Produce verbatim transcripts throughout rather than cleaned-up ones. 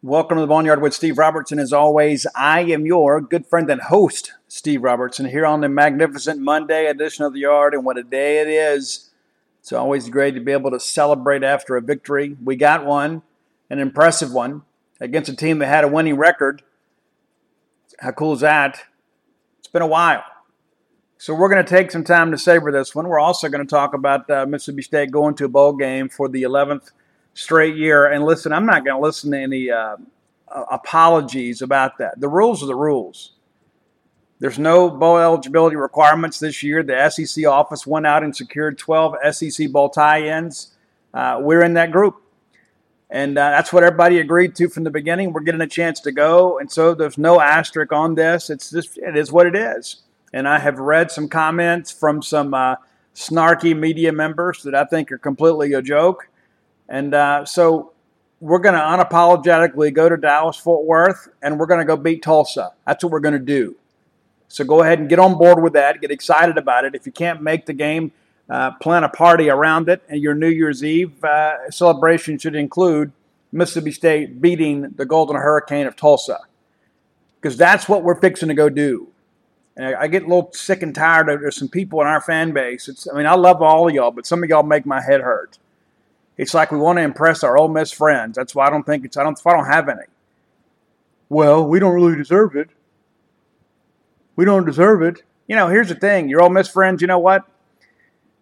Welcome to the Boneyard with Steve Robertson. As always, I am your good friend and host, Steve Robertson, here on the magnificent Monday edition of The Yard, and what a day it is. It's always great to be able to celebrate after a victory. We got one, an impressive one, against a team that had a winning record. How cool is that? It's been a while. So we're going to take some time to savor this one. We're also going to talk about uh, Mississippi State going to a bowl game for the eleventh straight year. And listen, I'm not going to listen to any uh, apologies about that. The rules are the rules. There's no bowl eligibility requirements this year. The S E C office went out and secured twelve S E C bowl tie-ins. Uh, we're in that group. And uh, that's what everybody agreed to from the beginning. We're getting a chance to go. And so there's no asterisk on this. It's just, it is what it is. And I have read some comments from some uh, snarky media members that I think are completely a joke. And uh, so we're going to unapologetically go to Dallas-Fort Worth, and we're going to go beat Tulsa. That's what we're going to do. So go ahead and get on board with that. Get excited about it. If you can't make the game, uh, plan a party around it. And your New Year's Eve uh, celebration should include Mississippi State beating the Golden Hurricane of Tulsa, because that's what we're fixing to go do. And I get a little sick and tired of there's some people in our fan base. It's, I mean, I love all of y'all, but some of y'all make my head hurt. It's like we want to impress our Ole Miss friends. That's why I don't think it's. I don't. I don't have any. Well, we don't really deserve it. We don't deserve it. You know, here's the thing. Your Ole Miss friends, you know what?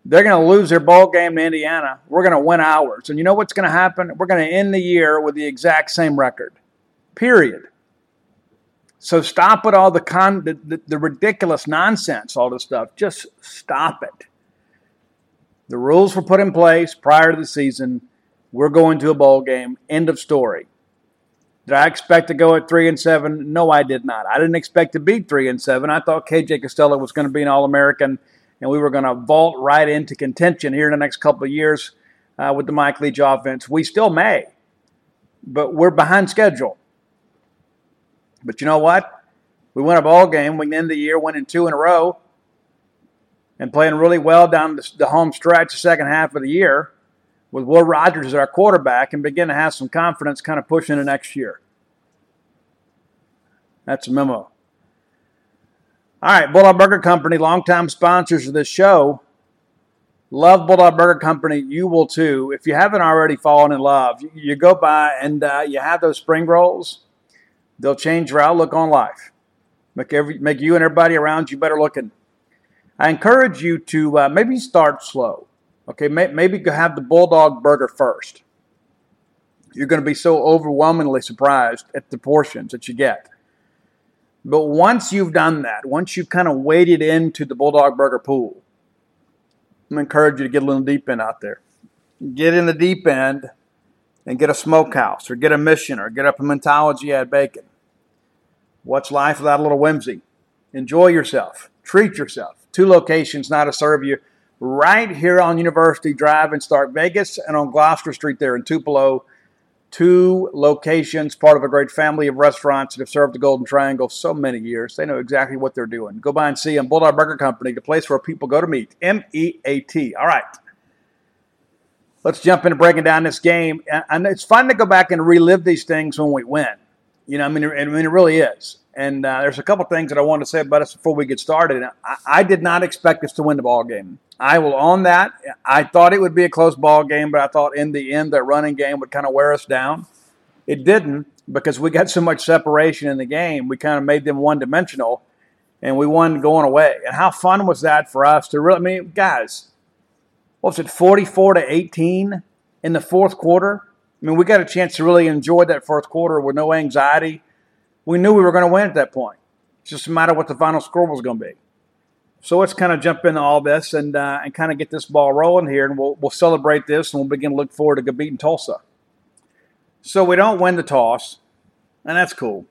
They're going to lose their ball game to Indiana. We're going to win ours. And you know what's going to happen? We're going to end the year with the exact same record. Period. So stop with all the, con- the, the the ridiculous nonsense, all this stuff. Just stop it. The rules were put in place prior to the season. We're going to a bowl game. End of story. Did I expect to go at three and seven? No, I did not. I didn't expect to beat three and seven. I thought K J Costello was going to be an All-American, and we were going to vault right into contention here in the next couple of years uh, with the Mike Leach offense. We still may, but we're behind schedule. But you know what? We win a ball game. We can end the year winning two in a row and playing really well down the home stretch the second half of the year with Will Rogers as our quarterback and begin to have some confidence kind of push into next year. That's a memo. All right, Bulldog Burger Company, longtime sponsors of this show. Love Bulldog Burger Company. You will too. If you haven't already fallen in love, you go by and uh, you have those spring rolls. They'll change your outlook on life. Make every make you and everybody around you better looking. I encourage you to uh, maybe start slow. Okay, may, maybe have the Bulldog Burger first. You're going to be so overwhelmingly surprised at the portions that you get. But once you've done that, once you've kind of waded into the Bulldog Burger pool, I'm going to encourage you to get a little deep end out there. Get in the deep end. And get a smokehouse, or get a mission, or get a pimentology ad bacon. What's life without a little whimsy? Enjoy yourself. Treat yourself. Two locations now to serve you right here on University Drive in Stark, Vegas, and on Gloucester Street there in Tupelo. Two locations, part of a great family of restaurants that have served the Golden Triangle so many years. They know exactly what they're doing. Go by and see them. Bulldog Burger Company, the place where people go to meet. M E A T. All right. Let's jump into breaking down this game. And it's fun to go back and relive these things when we win. You know, I mean, I mean it really is. And uh, there's a couple things that I want to say about us before we get started. I, I did not expect us to win the ball game. I will own that. I thought it would be a close ball game, but I thought in the end, their running game would kind of wear us down. It didn't, because we got so much separation in the game. We kind of made them one-dimensional, and we won going away. And how fun was that for us to really – I mean, guys – what was it, forty-four to eighteen in the fourth quarter? I mean, we got a chance to really enjoy that fourth quarter with no anxiety. We knew we were going to win at that point. It's just a matter of what the final score was going to be. So let's kind of jump into all this and uh, and kind of get this ball rolling here, and we'll we'll celebrate this, and we'll begin to look forward to beating Tulsa. So we don't win the toss. and that's cool.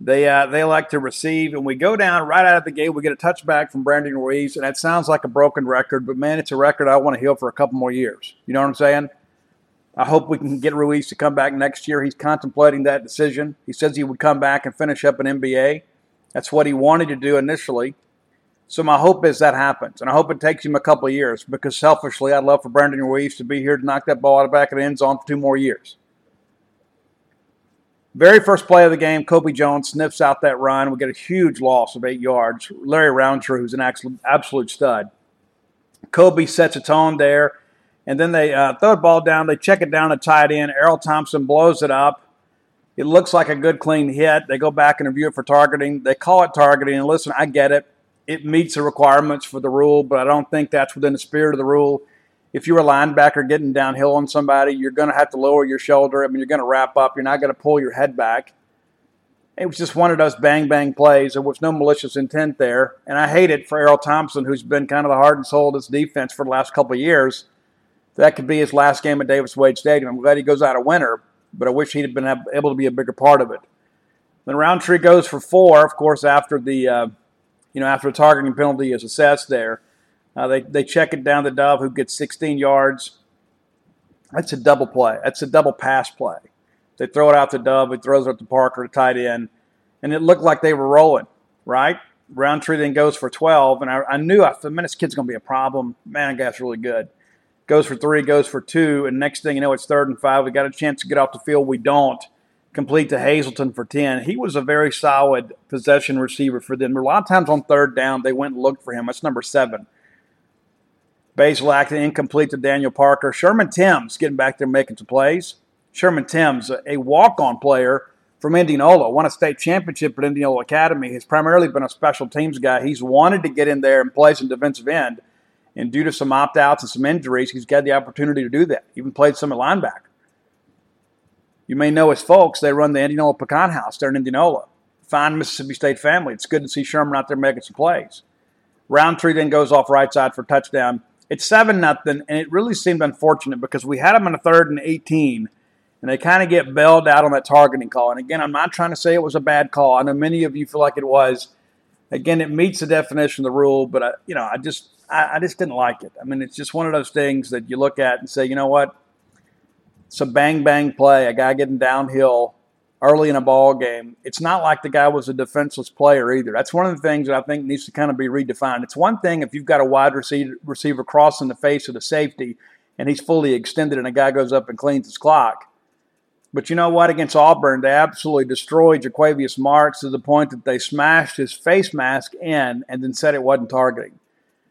They uh, they like to receive, and we go down right out of the gate. We get a touchback from Brandon Ruiz, and that sounds like a broken record, but, man, it's a record I want to heal for a couple more years. You know what I'm saying? I hope we can get Ruiz to come back next year. He's contemplating that decision. He says he would come back and finish up an M B A. That's what he wanted to do initially. So my hope is that happens, and I hope it takes him a couple of years because, selfishly, I'd love for Brandon Ruiz to be here to knock that ball out of the back of the end zone for two more years. Very first play of the game, Kobe Jones sniffs out that run. We get a huge loss of eight yards. Larry Roundtree, who's an absolute stud. Kobe sets a tone there, and then they uh, throw the ball down. They check it down to tight end. Errol Thompson blows it up. It looks like a good, clean hit. They go back and review it for targeting. They call it targeting, and listen, I get it. It meets the requirements for the rule, but I don't think that's within the spirit of the rule. If you're a linebacker getting downhill on somebody, you're going to have to lower your shoulder. I mean, you're going to wrap up. You're not going to pull your head back. It was just one of those bang-bang plays. There was no malicious intent there. And I hate it for Errol Thompson, who's been kind of the heart and soul of this defense for the last couple of years. That could be his last game at Davis-Wade Stadium. I'm glad he goes out a winner, but I wish he'd have been able to be a bigger part of it. Then Roundtree goes for four, of course, after the uh, you know after a targeting penalty is assessed there. Uh, they, they check it down to Dove, who gets sixteen yards. That's a double play. That's a double pass play. They throw it out to Dove. He throws it up to Parker, a tight end. And it looked like they were rolling, right? Roundtree then goes for twelve. And I, I knew, I thought, man, this kid's going to be a problem. Man, that guy's really good. Goes for three, goes for two. And next thing you know, it's third and five. We got a chance to get off the field. We don't. Complete to Hazleton for ten. He was a very solid possession receiver for them. A lot of times on third down, they went and looked for him. That's number seven. Bazelak, incomplete to Daniel Parker. Sherman Timms getting back there making some plays. Sherman Timms, a walk-on player from Indianola, won a state championship at Indianola Academy. He's primarily been a special teams guy. He's wanted to get in there and play some defensive end. And due to some opt-outs and some injuries, he's got the opportunity to do that. Even played some at linebacker. You may know his folks. They run the Indianola Pecan House there in Indianola. Fine Mississippi State family. It's good to see Sherman out there making some plays. Roundtree then goes off right side for a touchdown. It's seven nothing, and it really seemed unfortunate because we had them on a third and eighteen, and they kind of get bailed out on that targeting call. And, again, I'm not trying to say it was a bad call. I know many of you feel like it was. Again, it meets the definition of the rule, but, I, you know, I just I, I just didn't like it. I mean, it's just one of those things that you look at and say, you know what, it's a bang-bang play, a guy getting downhill early in a ball game. It's not like the guy was a defenseless player either. That's one of the things that I think needs to kind of be redefined. It's one thing if you've got a wide receiver crossing the face of the safety and he's fully extended and a guy goes up and cleans his clock. But you know what? Against Auburn, they absolutely destroyed Jaquavius Marks to the point that they smashed his face mask in and then said it wasn't targeting.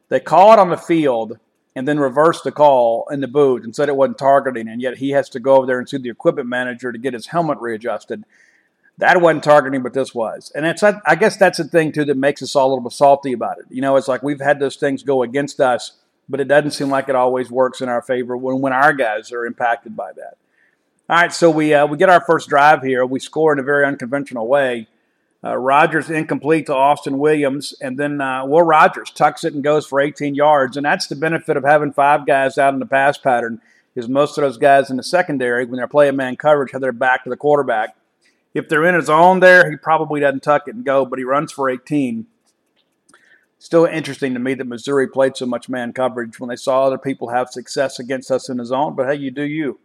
They call it on the field and then reversed the call in the booth and said it wasn't targeting, and yet he has to go over there and see the equipment manager to get his helmet readjusted. That wasn't targeting, but this was. And it's, I guess that's the thing, too, that makes us all a little bit salty about it. You know, it's like we've had those things go against us, but it doesn't seem like it always works in our favor when, when our guys are impacted by that. All right, so we uh, we get our first drive here. We score in a very unconventional way. Uh, Rogers incomplete to Austin Williams, and then uh, Will Rogers tucks it and goes for eighteen yards, and that's the benefit of having five guys out in the pass pattern is most of those guys in the secondary, when they're playing man coverage, have their back to the quarterback. If they're in his own there, he probably doesn't tuck it and go, but he runs for eighteen. Still interesting to me that Missouri played so much man coverage when they saw other people have success against us in his own, but hey, you do you.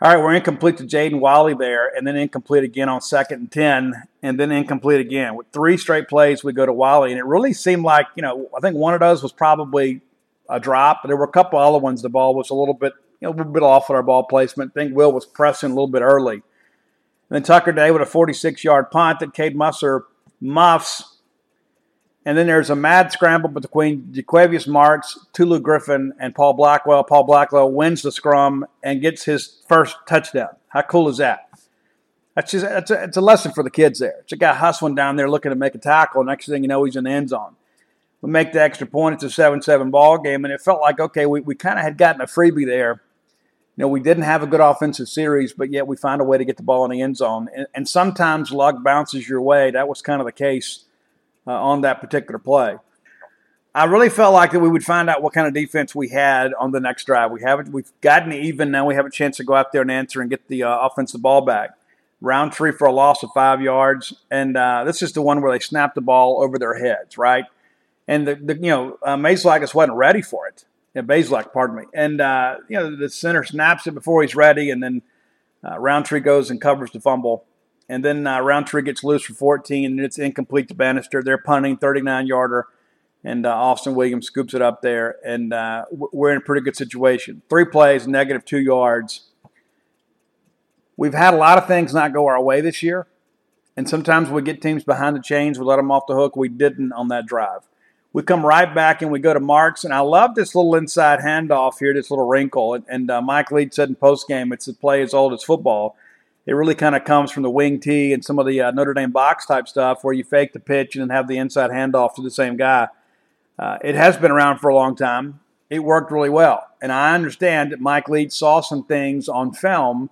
All right, we're incomplete to Jaden Walley there, and then incomplete again on second and ten, and then incomplete again. With three straight plays, we go to Walley, and it really seemed like, you know, I think one of those was probably a drop, but there were a couple other ones. The ball was a little bit, you know, a little bit off with our ball placement. I think Will was pressing a little bit early. And then Tucker Day with a forty-six-yard punt that Cade Musser muffs. And then there's a mad scramble between Jaquavius Marks, Tulu Griffin, and Paul Blackwell. Paul Blackwell wins the scrum and gets his first touchdown. How cool is that? That's just that's a, it's a lesson for the kids there. It's a guy hustling down there looking to make a tackle. Next thing you know, he's in the end zone. We make the extra point. It's a seven seven ball game, and it felt like, okay, we, we kind of had gotten a freebie there. You know, we didn't have a good offensive series, but yet we find a way to get the ball in the end zone. And, and sometimes luck bounces your way. That was kind of the case Uh, on that particular play. I really felt like that we would find out what kind of defense we had on the next drive. We haven't, we've gotten even now. We have a chance to go out there and answer and get the uh, offensive ball back. Roundtree for a loss of five yards. And uh, this is the one where they snapped the ball over their heads, right? And, the, the you know, uh, Bazelak just wasn't ready for it. Yeah, Bazelak, pardon me. And, uh, you know, the center snaps it before he's ready, and then uh, Roundtree goes and covers the fumble. And then uh, Roundtree gets loose for fourteen, and it's incomplete to Bannister. They're punting, thirty-nine-yarder, and uh, Austin Williams scoops it up there, and uh, we're in a pretty good situation. Three plays, negative two yards. We've had a lot of things not go our way this year, and sometimes we get teams behind the chains. We let them off the hook. We didn't on that drive. We come right back, and we go to Marks, and I love this little inside handoff here, this little wrinkle. And, and uh, Mike Leach said in postgame, it's a play as old as football. It really kind of comes from the wing tee and some of the uh, Notre Dame box type stuff where you fake the pitch and then have the inside handoff to the same guy. Uh, it has been around for a long time. It worked really well. And I understand that Mike Leach saw some things on film,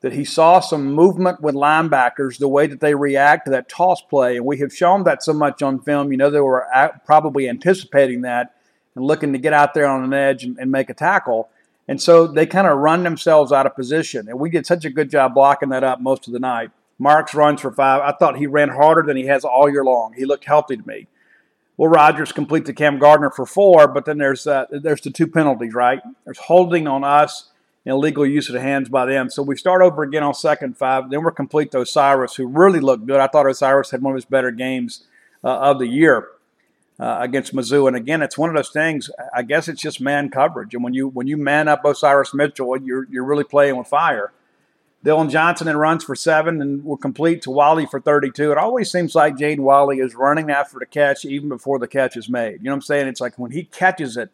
that he saw some movement with linebackers, the way that they react to that toss play. And we have shown that so much on film. You know, they were probably anticipating that and looking to get out there on an edge and, and make a tackle. And so they kind of run themselves out of position. And we did such a good job blocking that up most of the night. Marks runs for five. I thought he ran harder than he has all year long. He looked healthy to me. Will Rogers complete to Cam Gardner for four, but then there's uh, there's the two penalties, right? There's holding on us and illegal use of the hands by them. So we start over again on second five. Then we're complete to Osiris, who really looked good. I thought Osiris had one of his better games uh, of the year. Uh, against Mizzou. And again, it's one of those things, I guess it's just man coverage. And when you when you man up Osiris Mitchell, you're you're really playing with fire. Dylan Johnson then runs for seven and will complete to Walley for thirty-two. It always seems like Jaden Walley is running after the catch even before the catch is made. You know what I'm saying? It's like when he catches it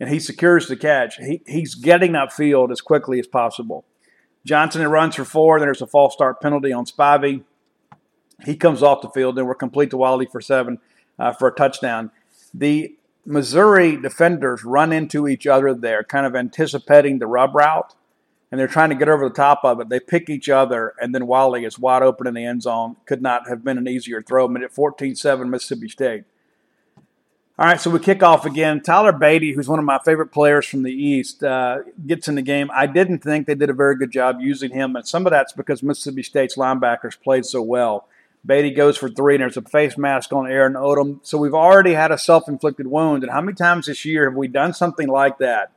and he secures the catch, he, he's getting upfield as quickly as possible. Johnson then runs for four. Then there's a false start penalty on Spivey. He comes off the field. Then we're complete to Walley for seven. Uh, for a touchdown. The Missouri defenders run into each other there, kind of anticipating the rub route, and they're trying to get over the top of it. They pick each other, and then Wally is wide open in the end zone. Could not have been an easier throw. Minute fourteen seven, Mississippi State. All right, so we kick off again. Tyler Beatty, who's one of my favorite players from the East, uh, gets in the game. I didn't think they did a very good job using him, and some of that's because Mississippi State's linebackers played so well. Beatty goes for three, and there's a face mask on Aaron Odom. So we've already had a self-inflicted wound. And how many times this year have we done something like that?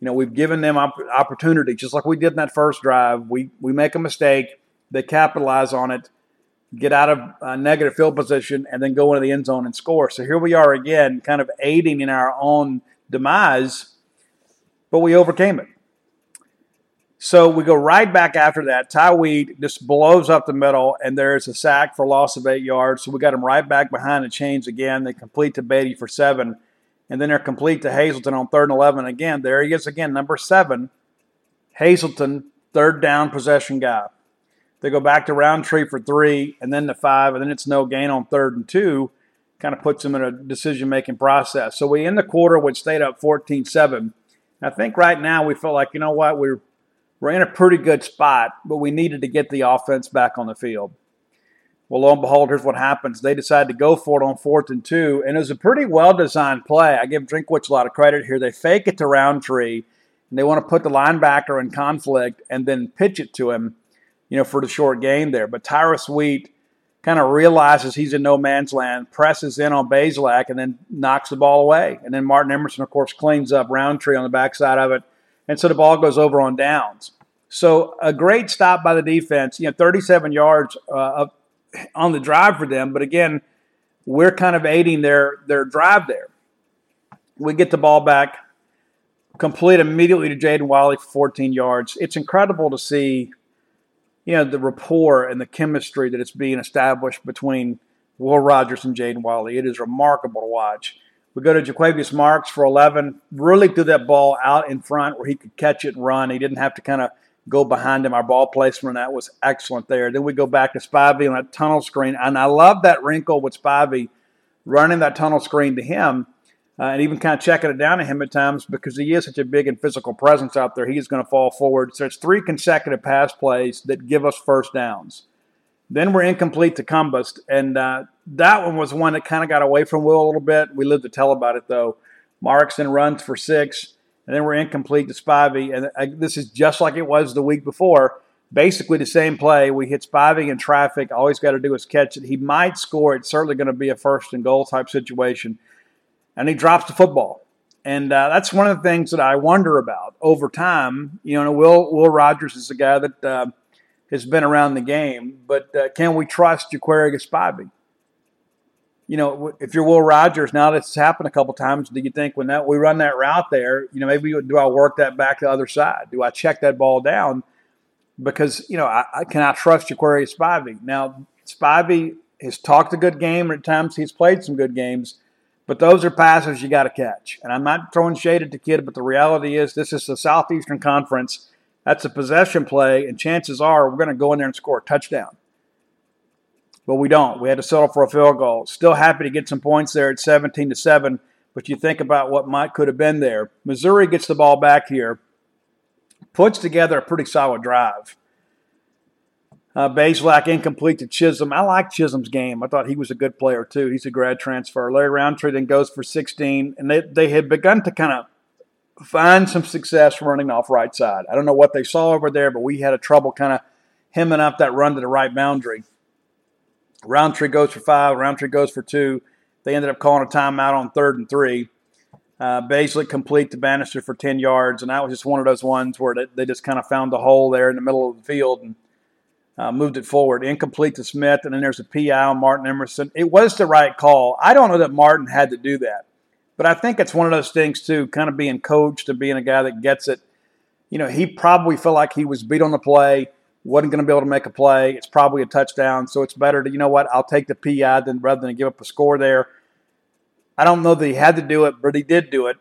You know, we've given them op- opportunity, just like we did in that first drive. We we make a mistake. They capitalize on it, get out of uh, negative field position, and then go into the end zone and score. So here we are again, kind of aiding in our own demise, but we overcame it. So we go right back after that. Ty Weed just blows up the middle, and there's a sack for loss of eight yards. So we got him right back behind the chains again. They complete to Beatty for seven, and then they're complete to Hazleton on third and eleven. Again, there he is again, number seven, Hazleton, third down possession guy. They go back to Roundtree for three, and then to five, and then it's no gain on third and two. Kind of puts them in a decision-making process. So we end the quarter, which stayed up fourteen seven. I think right now we feel like, you know what, we're We're in a pretty good spot, but we needed to get the offense back on the field. Well, lo and behold, here's what happens. They decide to go for it on fourth and two, and it was a pretty well-designed play. I give Drinkwitz a lot of credit here. They fake it to Roundtree, and they want to put the linebacker in conflict and then pitch it to him, you know, for the short gain there. But Tyrus Wheat kind of realizes he's in no man's land, presses in on Bazelak, and then knocks the ball away. And then Martin Emerson, of course, cleans up Roundtree on the backside of it. And so the ball goes over on downs. So a great stop by the defense, you know, thirty-seven yards uh, on the drive for them. But again, we're kind of aiding their, their drive there. We get the ball back, complete immediately to Jaden Wiley for fourteen yards. It's incredible to see, you know, the rapport and the chemistry that is being established between Will Rogers and Jaden Wiley. It is remarkable to watch. We go to Jaquavius Marks for eleven, really threw that ball out in front where he could catch it and run. He didn't have to kind of go behind him. Our ball placement, that was excellent there. Then we go back to Spivey on that tunnel screen. And I love that wrinkle with Spivey running that tunnel screen to him uh, and even kind of checking it down to him at times because he is such a big and physical presence out there. He is going to fall forward. So it's three consecutive pass plays that give us first downs. Then we're incomplete to Kumbus, and uh, that one was one that kind of got away from Will a little bit. We lived to tell about it, though. Marks then runs for six, and then we're incomplete to Spivey, and uh, this is just like it was the week before. basically the same play. We hit Spivey in traffic. All he's got to do is catch it. He might score. It's certainly going to be a first and goal type situation. And he drops the football. And uh, that's one of the things that I wonder about over time. You know, Will Will Rogers is a guy that uh, has been around the game. But uh, can we trust Jaquari Spivey? You know, if you're Will Rogers, now that's happened a couple times, do you think when that we run that route there, you know, maybe do I work that back to the other side? Do I check that ball down? Because, you know, I, I can I trust Jaquari Spivey? Now, Spivey has talked a good game, and at times he's played some good games, but those are passes you got to catch. And I'm not throwing shade at the kid, but the reality is this is the Southeastern Conference. That's a possession play, and chances are we're going to go in there and score a touchdown. But we don't. We had to settle for a field goal. Still happy to get some points there at seventeen to seven, but you think about what might could have been there. Missouri gets the ball back here, puts together a pretty solid drive. Uh, Bazelak incomplete to Chisholm. I like Chisholm's game. I thought he was a good player too. He's a grad transfer. Larry Roundtree then goes for sixteen, and they, they had begun to kind of find some success running off right side. I don't know what they saw over there, but we had a trouble kind of hemming up that run to the right boundary. Roundtree goes for five. Roundtree goes for two. They ended up calling a timeout on third and three. Uh, Bazelak complete to Bannister for ten yards, and that was just one of those ones where they, they just kind of found the hole there in the middle of the field and uh, moved it forward. Incomplete to Smith, and then there's a P I on Martin Emerson. It was the right call. I don't know that Martin had to do that, but I think it's one of those things, too, kind of being coached and being a guy that gets it. You know, he probably felt like he was beat on the play. Wasn't going to be able to make a play. It's probably a touchdown, so it's better to, you know what, I'll take the P I than, rather than give up a score there. I don't know that he had to do it, but he did do it.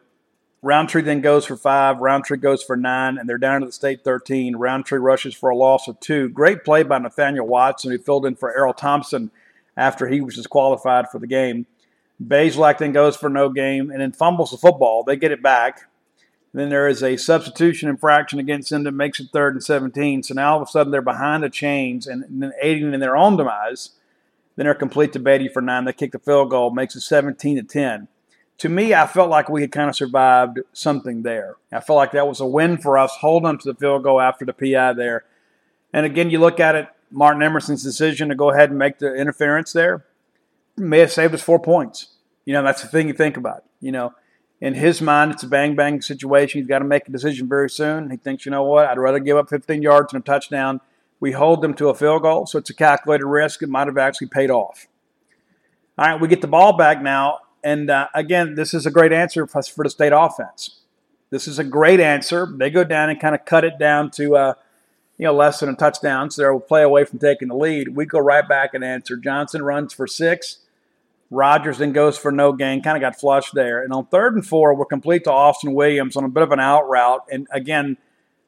Roundtree then goes for five. Roundtree goes for nine, and they're down to the state thirteen. Roundtree rushes for a loss of two. Great play by Nathaniel Watson, who filled in for Errol Thompson after he was disqualified for the game. Bazelak then goes for no game and then fumbles the football. They get it back. Then there is a substitution infraction against them that makes it third and seventeen. So now all of a sudden they're behind the chains and then aiding in their own demise. Then they're complete to Beatty for nine. They kick the field goal, makes it seventeen to ten. To me, I felt like we had kind of survived something there. I felt like that was a win for us, holding on to the field goal after the P I there. And again, you look at it, Martin Emerson's decision to go ahead and make the interference there may have saved us four points. You know, that's the thing you think about, you know. In his mind, it's a bang-bang situation. He's got to make a decision very soon. He thinks, you know what, I'd rather give up fifteen yards than a touchdown. We hold them to a field goal, so it's a calculated risk. It might have actually paid off. All right, we get the ball back now. And, uh, again, this is a great answer for, for the state offense. This is a great answer. They go down and kind of cut it down to, uh, you know, less than a touchdown. So they'll play away from taking the lead. We go right back and answer. Johnson runs for six. Rogers then goes for no gain, kind of got flushed there. And on third and four, we're complete to Austin Williams on a bit of an out route. And, again,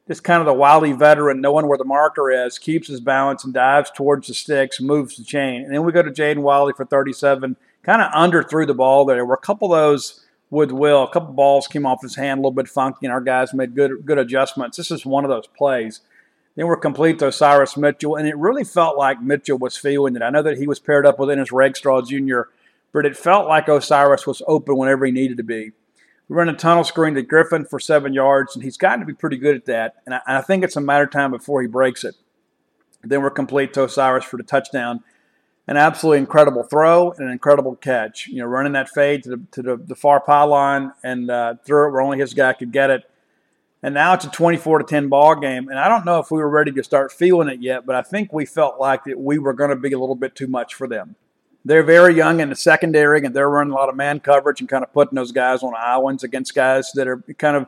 just kind of the wily veteran, knowing where the marker is, keeps his balance and dives towards the sticks, moves the chain. And then we go to Jaden Wiley for thirty-seven, kind of under threw the ball there. Where a couple of those with Will, a couple balls came off his hand, a little bit funky, and our guys made good, good adjustments. This is one of those plays. Then we're complete to Osiris Mitchell, and it really felt like Mitchell was feeling it. I know that he was paired up with Ennis Regstraw Junior, but it felt like Osiris was open whenever he needed to be. We run a tunnel screen to Griffin for seven yards, and he's gotten to be pretty good at that. And I, I think it's a matter of time before he breaks it. Then we're complete to Osiris for the touchdown. An absolutely incredible throw and an incredible catch. You know, running that fade to the, to the, the far pylon and uh, through it where only his guy could get it. And now it's a twenty-four to ten ball game. And I don't know if we were ready to start feeling it yet, but I think we felt like that we were going to be a little bit too much for them. They're very young in the secondary, and they're running a lot of man coverage and kind of putting those guys on islands against guys that are kind of,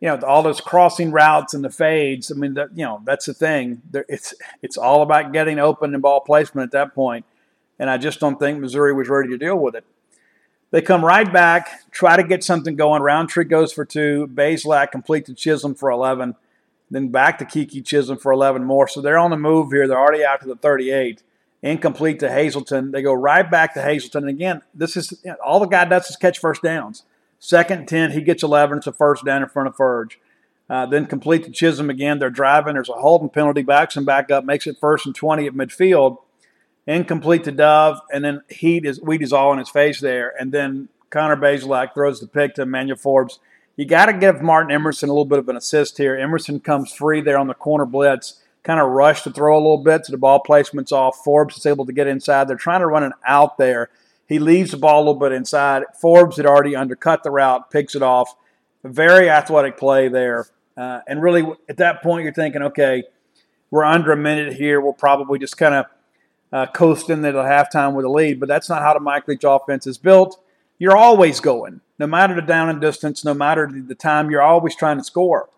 you know, all those crossing routes and the fades. I mean, the, you know, that's the thing. They're, it's it's all about getting open and ball placement at that point, and I just don't think Missouri was ready to deal with it. They come right back, try to get something going. Roundtree goes for two. Bazelak complete to Chisholm for eleven. Then back to Kiki Chisholm for eleven more. So they're on the move here. They're already out to the thirty-eight. Incomplete to Hazleton. They go right back to Hazleton. And again, this is, you know, all the guy does is catch first downs. Second and ten, he gets eleven. It's a first down in front of Furge. Uh, then complete to Chisholm again. They're driving. There's a holding penalty. Backs him back up. Makes it first and twenty at midfield. Incomplete to Dove. And then Heat is Weed is all in his face there. And then Connor Bazelak throws the pick to Emmanuel Forbes. You got to give Martin Emerson a little bit of an assist here. Emerson comes free there on the corner blitz. kind of rush to throw a little bit, so the ball placement's off. Forbes is able to get inside. They're trying to run an out there. He leaves the ball a little bit inside. Forbes had already undercut the route, picks it off. A very athletic play there. Uh, and really, at that point, you're thinking, okay, we're under a minute here. We'll probably just kind of uh, coast in there to halftime with a lead. But that's not how the Mike Leach offense is built. You're always going. No matter the down and distance, no matter the time, you're always trying to score.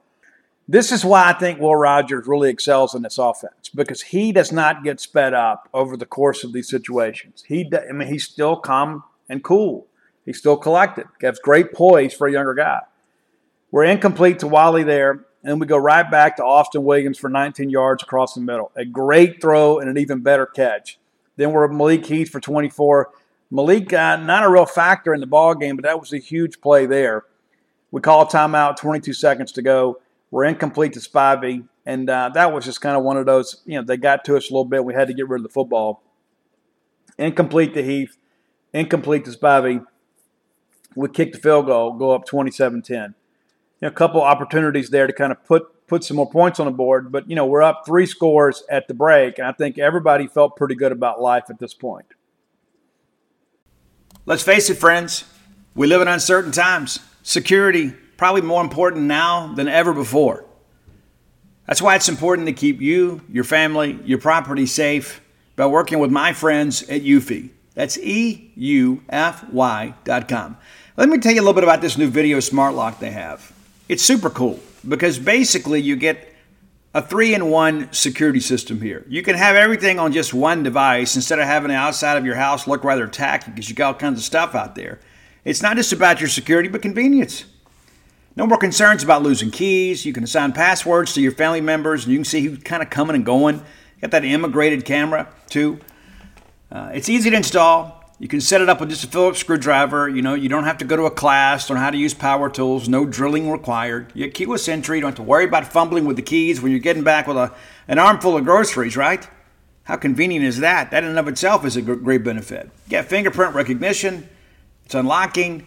This is why I think Will Rogers really excels in this offense, because he does not get sped up over the course of these situations. He, I mean, he's still calm and cool. He's still collected. He has great poise for a younger guy. We're incomplete to Wally there, and we go right back to Austin Williams for nineteen yards across the middle. A great throw and an even better catch. Then we're Malik Heath for twenty-four. Malik, uh, not a real factor in the ball game, but that was a huge play there. We call a timeout, twenty-two seconds to go. We're incomplete to Spivey, and uh, that was just kind of one of those, you know, they got to us a little bit. We had to get rid of the football. Incomplete to Heath, incomplete to Spivey. We kick the field goal, go up twenty-seven ten. You know, a couple opportunities there to kind of put put some more points on the board, but, you know, we're up three scores at the break, and I think everybody felt pretty good about life at this point. Let's face it, friends. We live in uncertain times. Security probably more important now than ever before. That's why it's important to keep you, your family, your property safe by working with my friends at Eufy. That's E U F Y dot com. Let me tell you a little bit about this new video smart lock they have. It's super cool because basically you get a three-in-one security system here. You can have everything on just one device instead of having it outside of your house look rather tacky because you got all kinds of stuff out there. It's not just about your security but convenience. No more concerns about losing keys. You can assign passwords to your family members, and you can see who's kind of coming and going. Got that immigrated camera, too. Uh, it's easy to install. You can set it up with just a Phillips screwdriver. You know, you don't have to go to a class on how to use power tools. No drilling required. You get keyless entry. You don't have to worry about fumbling with the keys when you're getting back with a, an armful of groceries, right? How convenient is that? That in and of itself is a great benefit. You got fingerprint recognition. It's unlocking.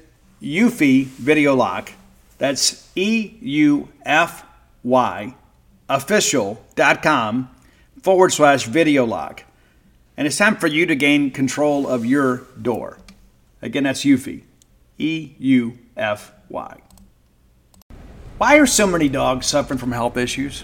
Eufy Video Lock. That's E U F Y official.com forward slash video lock. And it's time for you to gain control of your door. Again, that's Eufy. E U F Y. Why are so many dogs suffering from health issues?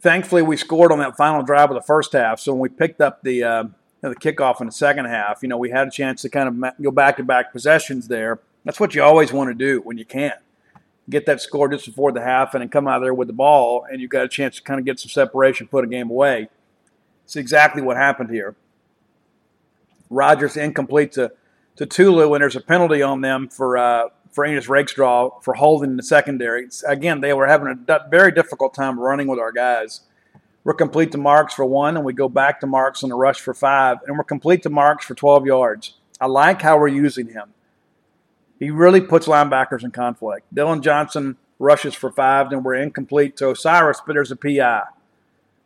Thankfully, we scored on that final drive of the first half. So when we picked up the uh, you know, the kickoff in the second half, you know, we had a chance to kind of go back-to-back possessions there. That's what you always want to do when you can. Get that score just before the half and then come out of there with the ball, and you've got a chance to kind of get some separation, put a game away. It's exactly what happened here. Rogers incomplete to, to Tulu, and there's a penalty on them for uh, for Enos Rakestraw for holding the secondary. It's, again, they were having a d- very difficult time running with our guys. We're complete to Marks for one, and we go back to Marks on the rush for five, and we're complete to Marks for twelve yards. I like how we're using him. He really puts linebackers in conflict. Dylan Johnson rushes for five, then we're incomplete to Osiris, but there's a P I.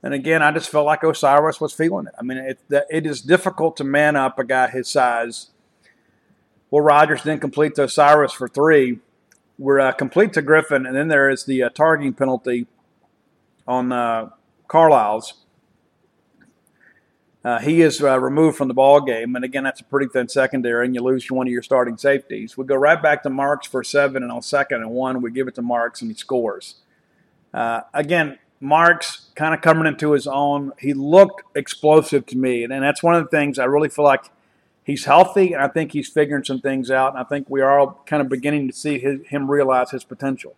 And again, I just felt like Osiris was feeling it. I mean, it, it is difficult to man up a guy his size. Well, Rogers then complete to Osiris for three. We're uh, complete to Griffin, and then there is the uh, targeting penalty on uh, Carlisle's. Uh, he is uh, removed from the ball game, and again, that's a pretty thin secondary, and you lose one of your starting safeties. We go right back to Marks for seven, and on second and one, we give it to Marks, and he scores. Uh, again, Marks kind of coming into his own. He looked explosive to me, and, and that's one of the things I really feel like he's healthy, and I think he's figuring some things out, and I think we are all kind of beginning to see his, him realize his potential.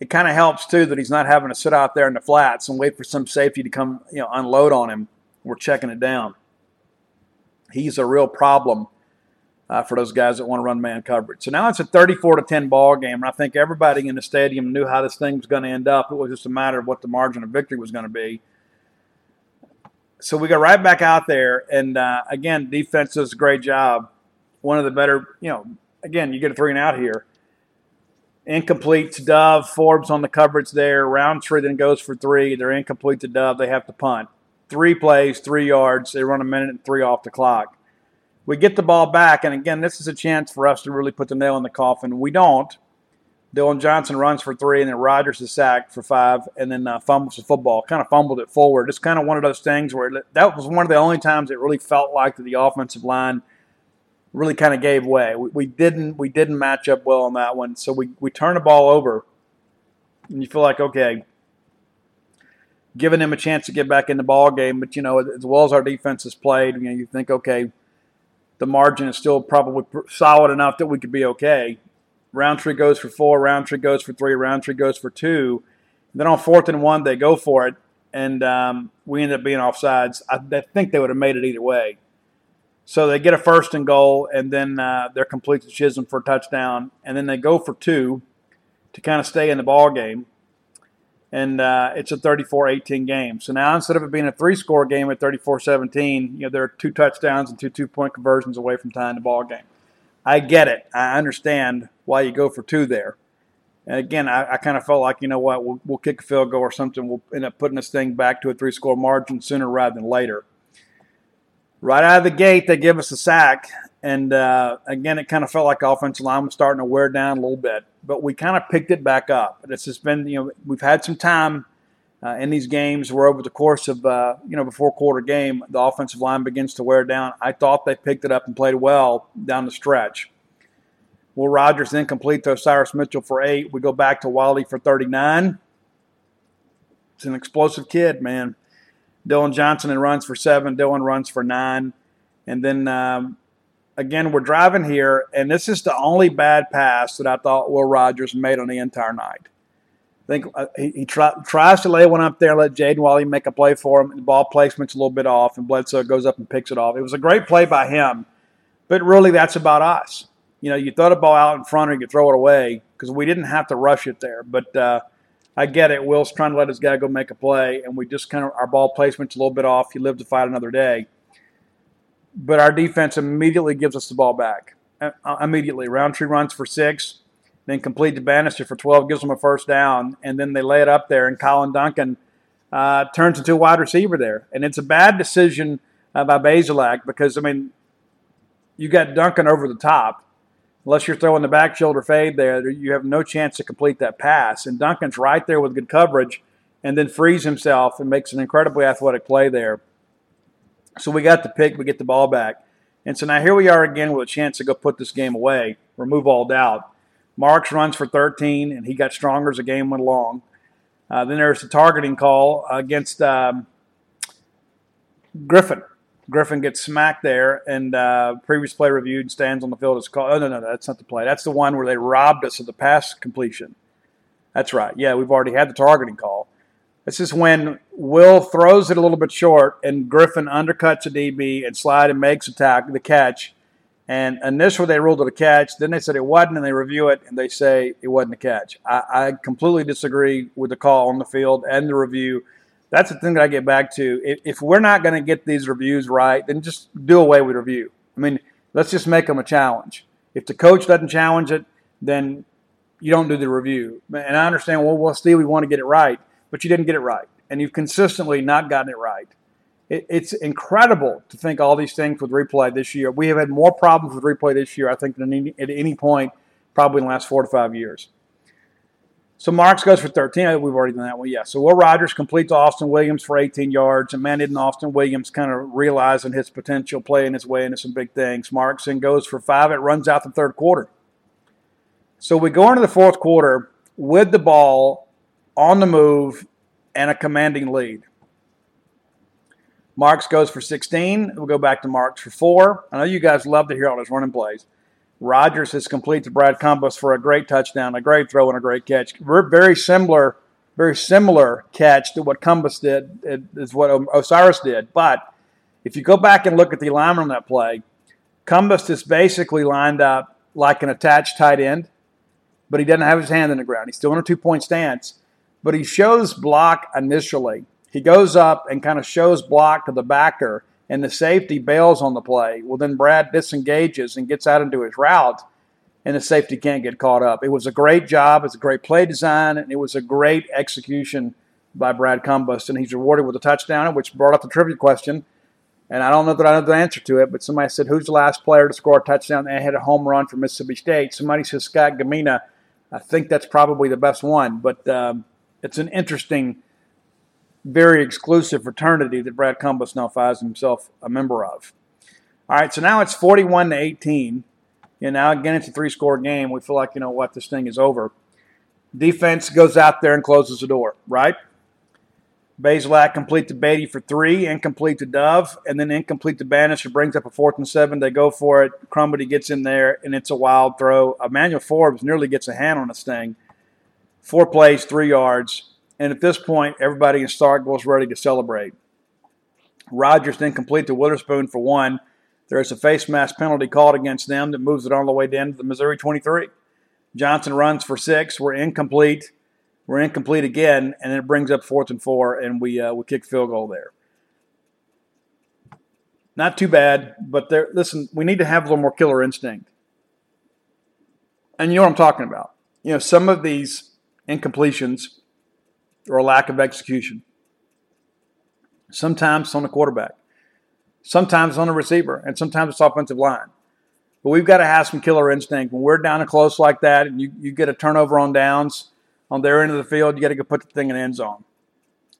It kind of helps, too, that he's not having to sit out there in the flats and wait for some safety to come, you know, unload on him. We're checking it down. He's a real problem uh, for those guys that want to run man coverage. So now it's a thirty-four to ten ball game, and I think everybody in the stadium knew how this thing was going to end up. It was just a matter of what the margin of victory was going to be. So we got right back out there, and uh, again, defense does a great job. One of the better, you know, again, you get a three and out here. Incomplete to Dove. Forbes on the coverage there. Roundtree then goes for three. They're incomplete to Dove. They have to punt. Three plays, three yards. They run a minute and three off the clock. We get the ball back, and again, this is a chance for us to really put the nail in the coffin. We don't. Dylan Johnson runs for three, and then Rogers is sacked for five, and then uh, fumbles the football. Kind of fumbled it forward. It's kind of one of those things where it, that was one of the only times it really felt like that the offensive line really kind of gave way. We, we didn't. We didn't match up well on that one, so we we turn the ball over, and you feel like, okay, giving them a chance to get back in the ball game. But, you know, as well as our defense has played, you know, you think, okay, the margin is still probably solid enough that we could be okay. Roundtree goes for four, Roundtree goes for three, Roundtree goes for two. And then on fourth and one, they go for it, and um, we end up being offsides. I, I think they would have made it either way. So they get a first and goal, and then uh, they're complete to Chisholm for a touchdown, and then they go for two to kind of stay in the ball game. And uh, it's a thirty-four eighteen game. So now instead of it being a three-score game at thirty-four seventeen, you know, there are two touchdowns and two two-point conversions away from tying the ball game. I get it. I understand why you go for two there. And again, I, I kind of felt like, you know what, we'll, we'll kick a field goal or something. We'll end up putting this thing back to a three-score margin sooner rather than later. Right out of the gate, they give us a sack. And, uh, again, it kind of felt like the offensive line was starting to wear down a little bit. But we kind of picked it back up. It's just been, you know, we've had some time uh, in these games where over the course of, uh, you know, the four-quarter game, the offensive line begins to wear down. I thought they picked it up and played well down the stretch. Will Rogers then complete to Osiris Mitchell for eight. We go back to Wally for thirty-nine. It's an explosive kid, man. Dylan Johnson then runs for seven. Dylan runs for nine. And then um, – again, we're driving here, and this is the only bad pass that I thought Will Rogers made on the entire night. I think uh, he, he try, tries to lay one up there and let Jaden Walley make a play for him, and the ball placement's a little bit off, and Bledsoe goes up and picks it off. It was a great play by him, but really that's about us. You know, you throw the ball out in front or you throw it away because we didn't have to rush it there. But uh, I get it. Will's trying to let his guy go make a play, and we just kind of – our ball placement's a little bit off. You live to fight another day. But our defense immediately gives us the ball back. Uh, immediately. Roundtree runs for six, then complete to Bannister for twelve, gives them a first down, and then they lay it up there, and Colin Duncan uh, turns into a wide receiver there. And it's a bad decision uh, by Bazelak because, I mean, you got Duncan over the top. Unless you're throwing the back shoulder fade there, you have no chance to complete that pass. And Duncan's right there with good coverage and then frees himself and makes an incredibly athletic play there. So we got the pick, we get the ball back. And so now here we are again with a chance to go put this game away, remove all doubt. Marks runs for thirteen, and he got stronger as the game went along. Uh, then there's the targeting call against um, Griffin. Griffin gets smacked there, and uh, previous play reviewed and stands on the field as called. Oh, no, no, no, that's not the play. That's the one where they robbed us of the pass completion. That's right. Yeah, we've already had the targeting call. This is when Will throws it a little bit short, and Griffin undercuts a D B and slide and makes a tack, the catch. And initially they ruled it a catch. Then they said it wasn't, and they review it, and they say it wasn't a catch. I, I completely disagree with the call on the field and the review. That's the thing that I get back to. If, if we're not going to get these reviews right, then just do away with review. I mean, let's just make them a challenge. If the coach doesn't challenge it, then you don't do the review. And I understand, well, well, Steve, we want to get it right. But you didn't get it right, and you've consistently not gotten it right. It, it's incredible to think all these things with replay this year. We have had more problems with replay this year, I think, than any, at any point probably in the last four to five years. So Marks goes for thirteen. I think we've already done that one, yeah. So Will Rogers completes Austin Williams for eighteen yards, and man, didn't Austin Williams kind of realizing his potential, playing his way into some big things. Marks then goes for five. It runs out the third quarter. So we go into the fourth quarter with the ball, on the move, and a commanding lead. Marks goes for sixteen. We'll go back to Marks for four. I know you guys love to hear all those running plays. Rogers has completed to Brad Kumbus for a great touchdown, a great throw, and a great catch. Very similar, very similar catch to what Kumbus did, is what Osiris did. But if you go back and look at the alignment on that play, Kumbus is basically lined up like an attached tight end, but he doesn't have his hand in the ground. He's still in a two-point stance. But he shows block initially. He goes up and kind of shows block to the backer, and the safety bails on the play. Well, then Brad disengages and gets out into his route, and the safety can't get caught up. It was a great job. It's a great play design, and it was a great execution by Brad Kumbus, and he's rewarded with a touchdown, which brought up the trivia question. And I don't know that I know the answer to it, but somebody said, who's the last player to score a touchdown and hit a home run for Mississippi State? Somebody says Scott Gamina. I think that's probably the best one, but um, – it's an interesting, very exclusive fraternity that Brad Kumbus now finds himself a member of. All right, so now it's forty-one to eighteen. And now, again, it's a three-score game. We feel like, you know what, this thing is over. Defense goes out there and closes the door, right? Bazelak complete to Beatty for three, incomplete to Dove, and then incomplete to Banish, who brings up a fourth and seven. They go for it. Crumby gets in there, and it's a wild throw. Emmanuel Forbes nearly gets a hand on this thing. Four plays, three yards. And at this point, everybody in Starkville's ready to celebrate. Rogers then complete to Witherspoon for one. There is a face mask penalty called against them that moves it all the way down to the Missouri twenty-three. Johnson runs for six. We're incomplete. We're incomplete again, and it brings up fourth and four, and we uh, we kick field goal there. Not too bad, but there. Listen, we need to have a little more killer instinct. And you know what I'm talking about. You know, some of these incompletions or lack of execution. Sometimes it's on the quarterback. Sometimes it's on the receiver. And sometimes it's offensive line. But we've got to have some killer instinct. When we're down and close like that and you, you get a turnover on downs on their end of the field, you got to go put the thing in the end zone.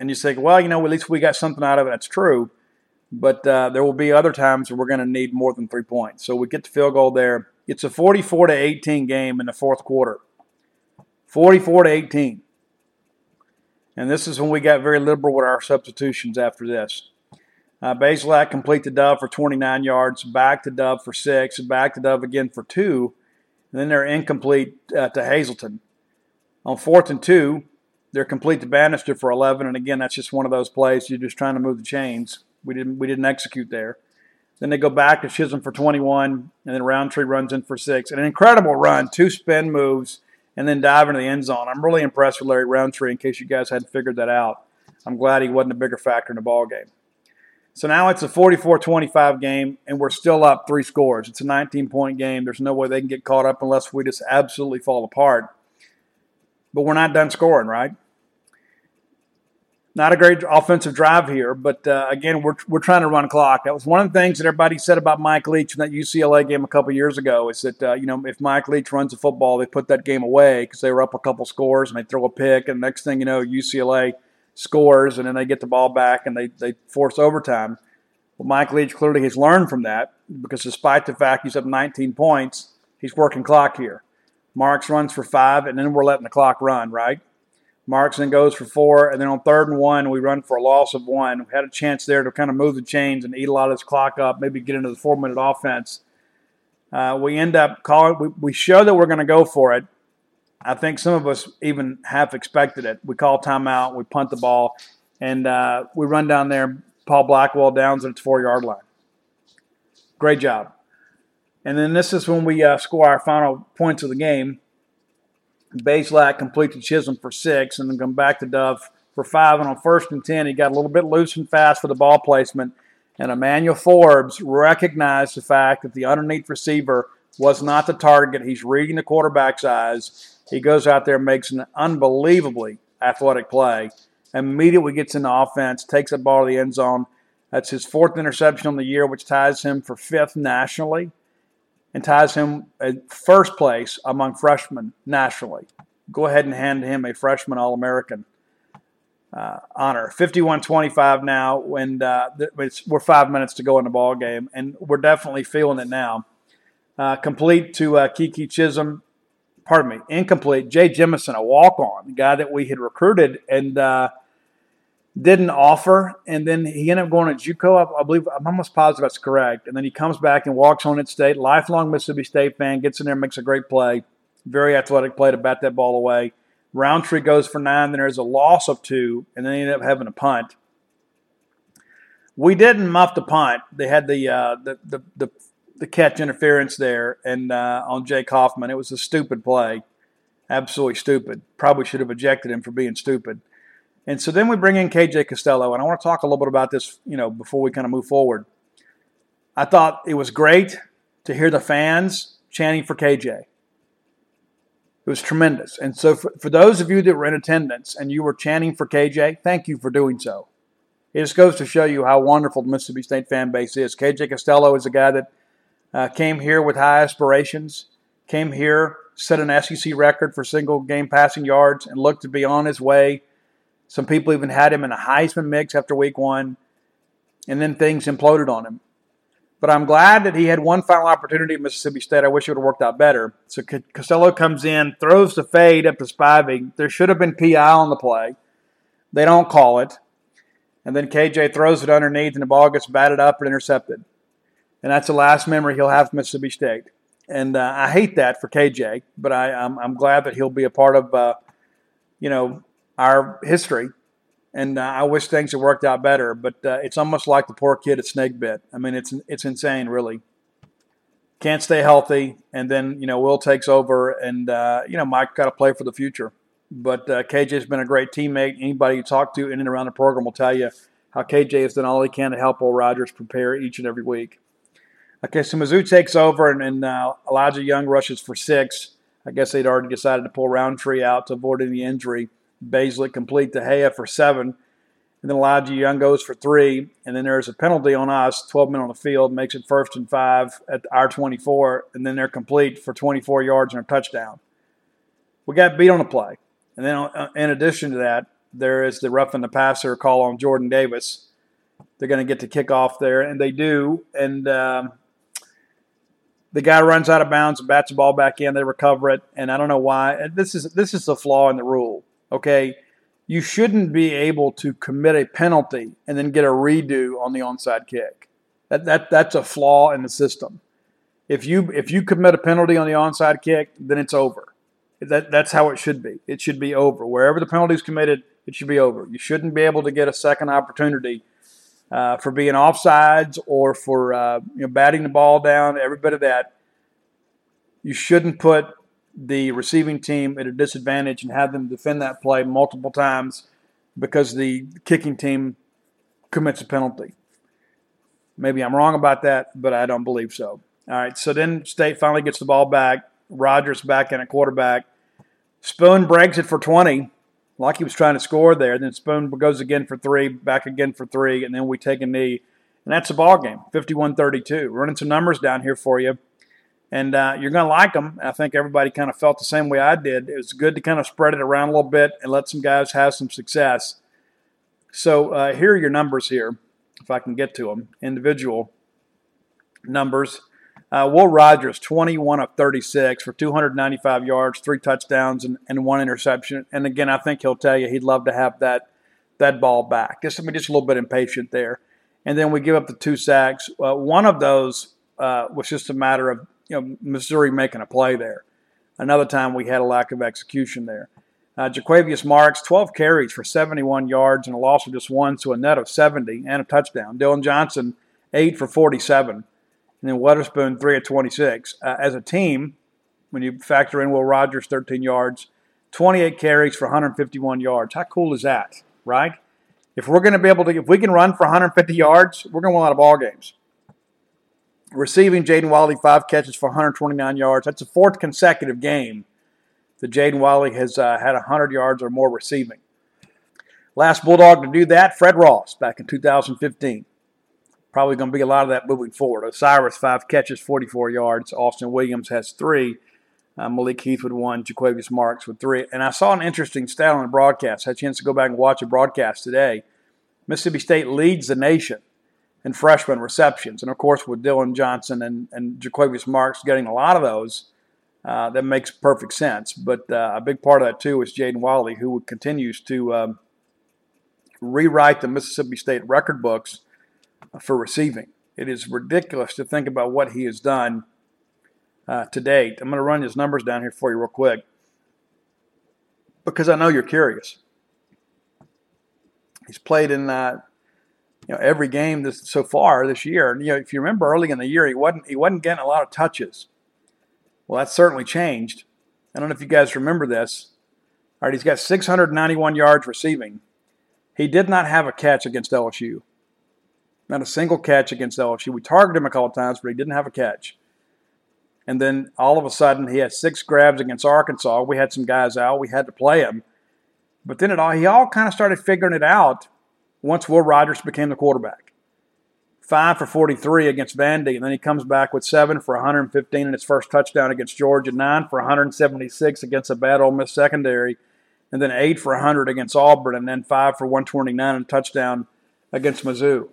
And you say, well, you know, at least we got something out of it. That's true. But uh, there will be other times where we're going to need more than three points. So we get the field goal there. It's a forty-four to eighteen game in the fourth quarter. forty-four to eighteen. And this is when we got very liberal with our substitutions after this. Uh, Bazelak complete to Dove for twenty-nine yards, back to Dove for six, back to Dove again for two, and then they're incomplete uh, to Hazleton. On fourth and two, they're complete to Bannister for eleven, and again, that's just one of those plays. You're just trying to move the chains. We didn't, we didn't execute there. Then they go back to Chisholm for twenty-one, and then Roundtree runs in for six. And an incredible run, two spin moves, and then dive into the end zone. I'm really impressed with Larry Roundtree, in case you guys hadn't figured that out. I'm glad he wasn't a bigger factor in the ballgame. So now it's a forty-four twenty-five game, and we're still up three scores. It's a nineteen-point game. There's no way they can get caught up unless we just absolutely fall apart. But we're not done scoring, right? Not a great offensive drive here, but, uh, again, we're we're trying to run clock. That was one of the things that everybody said about Mike Leach in that U C L A game a couple years ago is that, uh, you know, if Mike Leach runs the football, they put that game away because they were up a couple scores and they throw a pick, and next thing you know, U C L A scores, and then they get the ball back and they, they force overtime. Well, Mike Leach clearly has learned from that, because despite the fact he's up nineteen points, he's working clock here. Marks runs for five, and then we're letting the clock run, right? Marks then goes for four, and then on third and one, we run for a loss of one. We had a chance there to kind of move the chains and eat a lot of this clock up, maybe get into the four-minute offense. Uh, we end up calling we, – we show that we're going to go for it. I think some of us even half expected it. We call timeout, we punt the ball, and uh, we run down there. Paul Blackwell downs at the four-yard line. Great job. And then this is when we uh, score our final points of the game. Bazelak completes to Chisholm for six, and then come back to Dove for five. And on first and ten, he got a little bit loose and fast for the ball placement. And Emmanuel Forbes recognized the fact that the underneath receiver was not the target. He's reading the quarterback's eyes. He goes out there and makes an unbelievably athletic play. Immediately gets into offense, takes the ball to the end zone. That's his fourth interception on the year, which ties him for fifth nationally. And ties him in first place among freshmen nationally. Go ahead and hand him a freshman All-American uh, honor. fifty-one twenty-five now, and uh, it's, we're five minutes to go in the ball game, and we're definitely feeling it now. Uh, complete to uh, Kiki Chisholm, pardon me, incomplete. Jay Jemison, a walk-on, the guy that we had recruited and uh, didn't offer, and then he ended up going to JUCO. I, I believe I'm almost positive that's correct. And then he comes back and walks on at state. Lifelong Mississippi State fan, gets in there, makes a great play, very athletic play to bat that ball away. Roundtree goes for nine. Then there's a loss of two, and then they ended up having a punt. We didn't muff the punt. They had the uh, the, the the the catch interference there, and uh, on Jake Hoffman, it was a stupid play, absolutely stupid. Probably should have ejected him for being stupid. And so then we bring in K J Costello, and I want to talk a little bit about this, you know, before we kind of move forward. I thought it was great to hear the fans chanting for K J. It was tremendous. And so for, for those of you that were in attendance and you were chanting for K J, thank you for doing so. It just goes to show you how wonderful the Mississippi State fan base is. K J Costello is a guy that uh, came here with high aspirations, came here, set an S E C record for single-game passing yards, and looked to be on his way. Some people even had him in a Heisman mix after week one, and then things imploded on him. But I'm glad that he had one final opportunity at Mississippi State. I wish it would have worked out better. So Costello comes in, throws the fade up to Spivey. There should have been P I on the play. They don't call it. And then K J throws it underneath, and the ball gets batted up and intercepted. And that's the last memory he'll have of Mississippi State. And uh, I hate that for K J, but I, I'm, I'm glad that he'll be a part of, uh, you know, our history, and uh, I wish things had worked out better, but uh, it's almost like the poor kid at snake bit. I mean, it's it's insane, really. Can't stay healthy, and then, you know, Will takes over, and, uh, you know, Mike got to play for the future. But uh, K J's been a great teammate. Anybody you talk to in and around the program will tell you how K J has done all he can to help Will Rogers prepare each and every week. Okay, so Mizzou takes over, and, and uh, Elijah Young rushes for six. I guess they'd already decided to pull Roundtree out to avoid any injury. Bazelak complete to Haya for seven, and then Elijah Young goes for three, and then there's a penalty on us, twelve men on the field, makes it first and five at our twenty-four, and then they're complete for twenty-four yards and a touchdown. We got beat on the play. And then in addition to that, there is the roughing the passer call on Jordan Davis. They're going to get the kickoff there, and they do, and um, the guy runs out of bounds and bats the ball back in. They recover it, and I don't know why. This is this is a flaw in the rule. Okay, you shouldn't be able to commit a penalty and then get a redo on the onside kick. That that that's a flaw in the system. If you if you commit a penalty on the onside kick, then it's over. That that's how it should be. It should be over. Wherever the penalty is committed, it should be over. You shouldn't be able to get a second opportunity uh, for being offsides or for uh, you know, batting the ball down. Every bit of that. You shouldn't put the receiving team at a disadvantage and have them defend that play multiple times because the kicking team commits a penalty. Maybe I'm wrong about that, but I don't believe so. All right, so then State finally gets the ball back. Rogers back in at quarterback. Spoon breaks it for twenty, like he was trying to score there. Then Spoon goes again for three, back again for three, and then we take a knee. And that's a ball game, fifty-one thirty-two. Running some numbers down here for you. And uh, you're going to like them. I think everybody kind of felt the same way I did. It was good to kind of spread it around a little bit and let some guys have some success. So uh, here are your numbers here. if I can get to them, individual numbers. Uh, Will Rogers, twenty-one of thirty-six for two hundred ninety-five yards, three touchdowns, and, and one interception. And again, I think he'll tell you he'd love to have that that ball back. Just, I mean, just a little bit impatient there. And then we give up the two sacks. Uh, one of those uh, was just a matter of you know Missouri making a play there. Another time we had a lack of execution there. Uh, Jaquavius Marks, twelve carries for seventy-one yards and a loss of just one, so a net of seventy and a touchdown. Dylan Johnson, eight for forty-seven. And then Weatherspoon, three of twenty-six. Uh, as a team, when you factor in Will Rogers, thirteen yards, twenty-eight carries for one hundred fifty-one yards. How cool is that, right? If we're going to be able to, if we can run for one hundred fifty yards, we're going to win a lot of ball games. Receiving, Jaden Walley, five catches for one hundred twenty-nine yards. That's the fourth consecutive game that Jaden Walley has uh, had one hundred yards or more receiving. Last Bulldog to do that, Fred Ross, back in two thousand fifteen. Probably going to be a lot of that moving forward. Osiris, five catches, forty-four yards. Austin Williams has three. Uh, Malik Heath with one. Jaquavius Marks with three. And I saw an interesting stat on the broadcast. I had a chance to go back and watch a broadcast today. Mississippi State leads the nation in freshman receptions. And, of course, with Dylan Johnson and, and Jaquavius Marks getting a lot of those, uh, that makes perfect sense. But uh, a big part of that, too, is Jaden Wiley, who continues to um, rewrite the Mississippi State record books for receiving. It is ridiculous to think about what he has done uh, to date. I'm going to run his numbers down here for you real quick because I know you're curious. He's played in uh, you know every game this, so far this year. And, you know, if you remember early in the year, he wasn't he wasn't getting a lot of touches. Well, that's certainly changed. I don't know if you guys remember this. All right, he's got six hundred ninety-one yards receiving. He did not have a catch against L S U. Not a single catch against L S U. We targeted him a couple times, but he didn't have a catch. And then all of a sudden, he had six grabs against Arkansas. We had some guys out. We had to play him. But then it all he all kind of started figuring it out once Will Rogers became the quarterback. five for forty-three against Vandy, and then he comes back with seven for one hundred fifteen in his first touchdown against Georgia, nine for one hundred seventy-six against a bad Ole Miss secondary, and then eight for one hundred against Auburn, and then five for one hundred twenty-nine and a touchdown against Mizzou.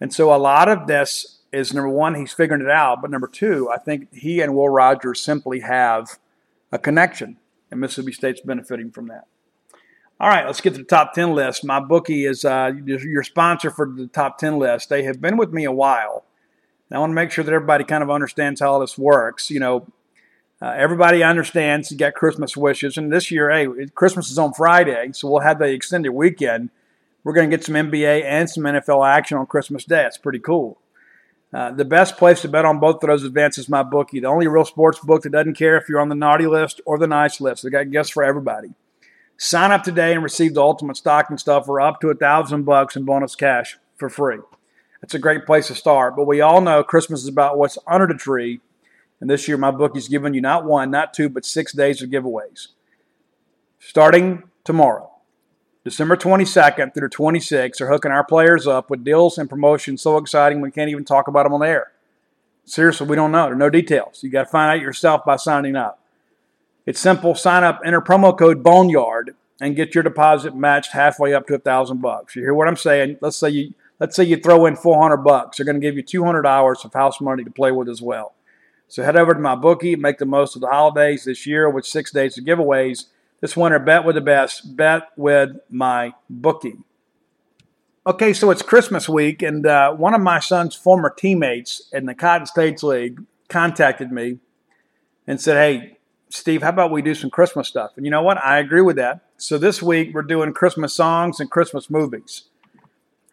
And so a lot of this is, number one, he's figuring it out. But number two, I think he and Will Rogers simply have a connection. And Mississippi State's benefiting from that. All right, let's get to the top ten list. My bookie is uh, your sponsor for the top ten list. They have been with me a while. And I want to make sure that everybody kind of understands how this works. You know, uh, everybody understands you got Christmas wishes. And this year, hey, Christmas is on Friday, so we'll have the extended weekend. We're going to get some N B A and some N F L action on Christmas Day. It's pretty cool. Uh, the best place to bet on both of those events is MyBookie, the only real sports book that doesn't care if you're on the naughty list or the nice list. They got gifts for everybody. Sign up today and receive the ultimate stock and stuff for up to a thousand bucks in bonus cash for free. That's a great place to start. But we all know Christmas is about what's under the tree, and this year MyBookie's giving you not one, not two, but six days of giveaways, starting tomorrow. December twenty-second through the twenty-sixth are hooking our players up with deals and promotions so exciting we can't even talk about them on the air. Seriously, we don't know. There are no details. You got to find out yourself by signing up. It's simple. Sign up, enter promo code Boneyard, and get your deposit matched halfway up to a thousand bucks. You hear what I'm saying? Let's say you let's say you throw in four hundred bucks. They're going to give you two hundred hours of house money to play with as well. So head over to MyBookie, make the most of the holidays this year with six days of giveaways. This winter, bet with the best. Bet with my bookie. Okay, so it's Christmas week, and uh, one of my son's former teammates in the Cotton States League contacted me and said, hey, Steve, how about we do some Christmas stuff? And you know what? I agree with that. So this week, we're doing Christmas songs and Christmas movies.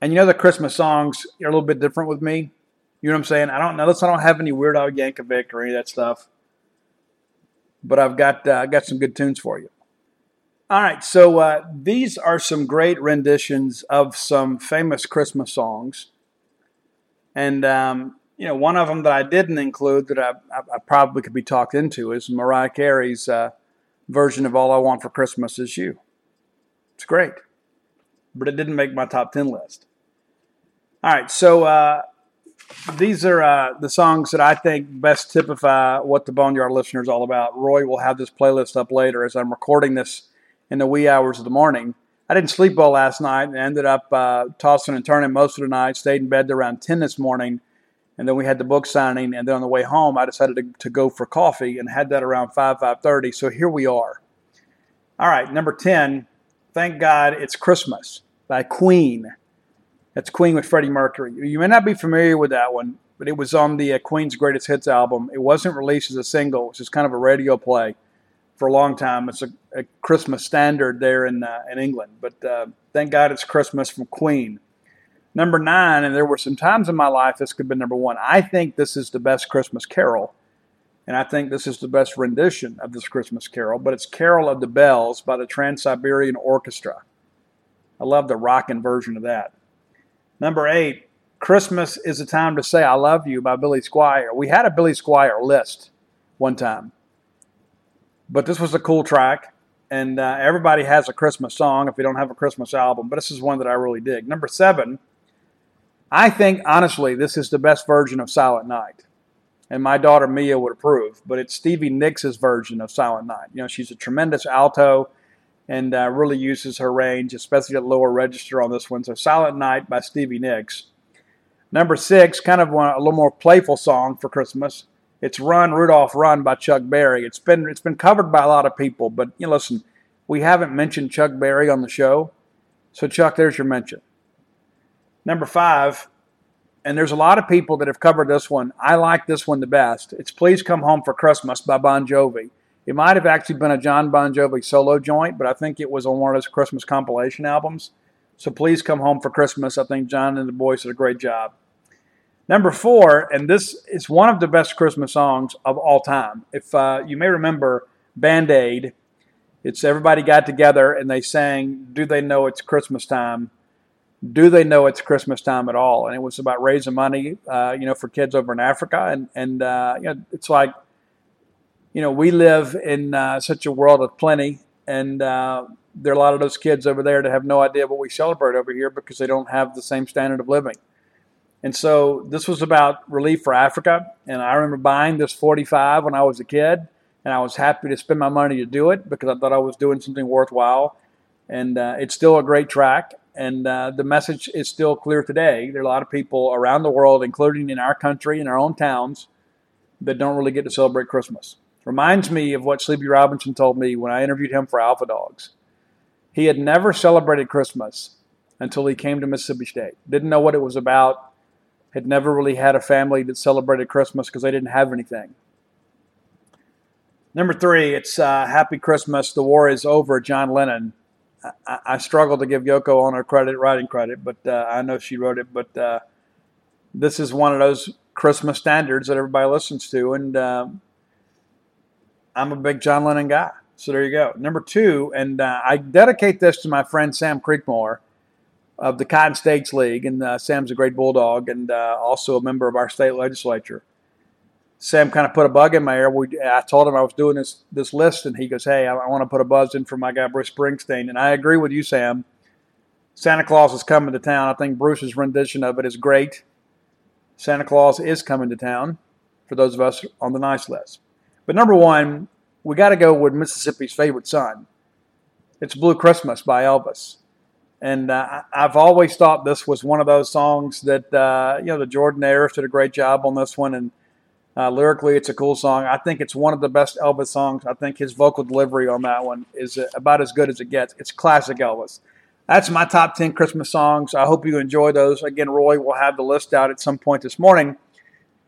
And you know the Christmas songs are a little bit different with me. You know what I'm saying? I don't know. I don't have any Weird Al Yankovic or any of that stuff. But I've got uh, got some good tunes for you. All right, so uh, these are some great renditions of some famous Christmas songs. And, um, you know, one of them that I didn't include that I, I probably could be talked into is Mariah Carey's uh, version of All I Want for Christmas Is You. It's great, but it didn't make my top ten list. All right, so uh, these are uh, the songs that I think best typify what the Boneyard listener is all about. Roy will have this playlist up later as I'm recording this in the wee hours of the morning. I didn't sleep well last night and ended up uh, tossing and turning most of the night, stayed in bed till around ten this morning, and then we had the book signing, and then on the way home, I decided to, to go for coffee and had that around five, five thirty, so here we are. All right, number ten, Thank God It's Christmas by Queen. That's Queen with Freddie Mercury. You may not be familiar with that one, but it was on the uh, Queen's Greatest Hits album. It wasn't released as a single, which is kind of a radio play. For a long time, it's a, a Christmas standard there in uh, in England. But uh, Thank God It's Christmas from Queen. Number nine, and there were some times in my life this could have been number one. I think this is the best Christmas carol, and I think this is the best rendition of this Christmas carol. But it's "Carol of the Bells" by the Trans-Siberian Orchestra. I love the rockin' version of that. Number eight, "Christmas Is the Time to Say I Love You" by Billy Squier. We had a Billy Squier list one time. But this was a cool track, and uh, everybody has a Christmas song if you don't have a Christmas album, but this is one that I really dig. Number seven, I think, honestly, this is the best version of Silent Night, and my daughter Mia would approve, but it's Stevie Nicks' version of Silent Night. You know, she's a tremendous alto and uh, really uses her range, especially at lower register on this one, so Silent Night by Stevie Nicks. Number six, kind of a little more playful song for Christmas. It's "Run, Rudolph, Run" by Chuck Berry. It's been it's been covered by a lot of people, but you know, listen, we haven't mentioned Chuck Berry on the show, so Chuck, there's your mention. Number five, and there's a lot of people that have covered this one. I like this one the best. It's "Please Come Home for Christmas" by Bon Jovi. It might have actually been a John Bon Jovi solo joint, but I think it was on one of those Christmas compilation albums. So "Please Come Home for Christmas." I think John and the boys did a great job. Number four, and this is one of the best Christmas songs of all time. If uh, you may remember Band-Aid, it's everybody got together and they sang, "Do They Know It's Christmas Time? Do They Know It's Christmas Time at All?" And it was about raising money, uh, you know, for kids over in Africa. And, and uh, you know, it's like, you know, we live in uh, such a world of plenty. And uh, there are a lot of those kids over there that have no idea what we celebrate over here because they don't have the same standard of living. And so this was about relief for Africa, and I remember buying this forty-five when I was a kid, and I was happy to spend my money to do it because I thought I was doing something worthwhile, and uh, it's still a great track, and uh, the message is still clear today. There are a lot of people around the world, including in our country, in our own towns, that don't really get to celebrate Christmas. Reminds me of what Sleepy Robinson told me when I interviewed him for Alpha Dogs. He had never celebrated Christmas until he came to Mississippi State. Didn't know what it was about. Had never really had a family that celebrated Christmas because they didn't have anything. Number three, it's uh, "Happy Christmas, The War Is Over," John Lennon. I, I struggle to give Yoko Ono credit, writing credit, but uh, I know she wrote it. But uh, this is one of those Christmas standards that everybody listens to, and uh, I'm a big John Lennon guy. So there you go. Number two, and uh, I dedicate this to my friend Sam Creekmore, of the Cotton States League, and uh, Sam's a great Bulldog and uh, also a member of our state legislature. Sam kind of put a bug in my ear. We, I told him I was doing this this list, and he goes, "Hey, I, I want to put a buzz in for my guy Bruce Springsteen." And I agree with you, Sam. Santa Claus Is Coming to Town. I think Bruce's rendition of it is great. Santa Claus is coming to town for those of us on the nice list. But number one, we got to go with Mississippi's favorite son. It's "Blue Christmas" by Elvis. And uh, I've always thought this was one of those songs that, uh, you know, the Jordanaires did a great job on this one. And uh, lyrically, it's a cool song. I think it's one of the best Elvis songs. I think his vocal delivery on that one is about as good as it gets. It's classic Elvis. That's my top ten Christmas songs. I hope you enjoy those. Again, Roy will have the list out at some point this morning.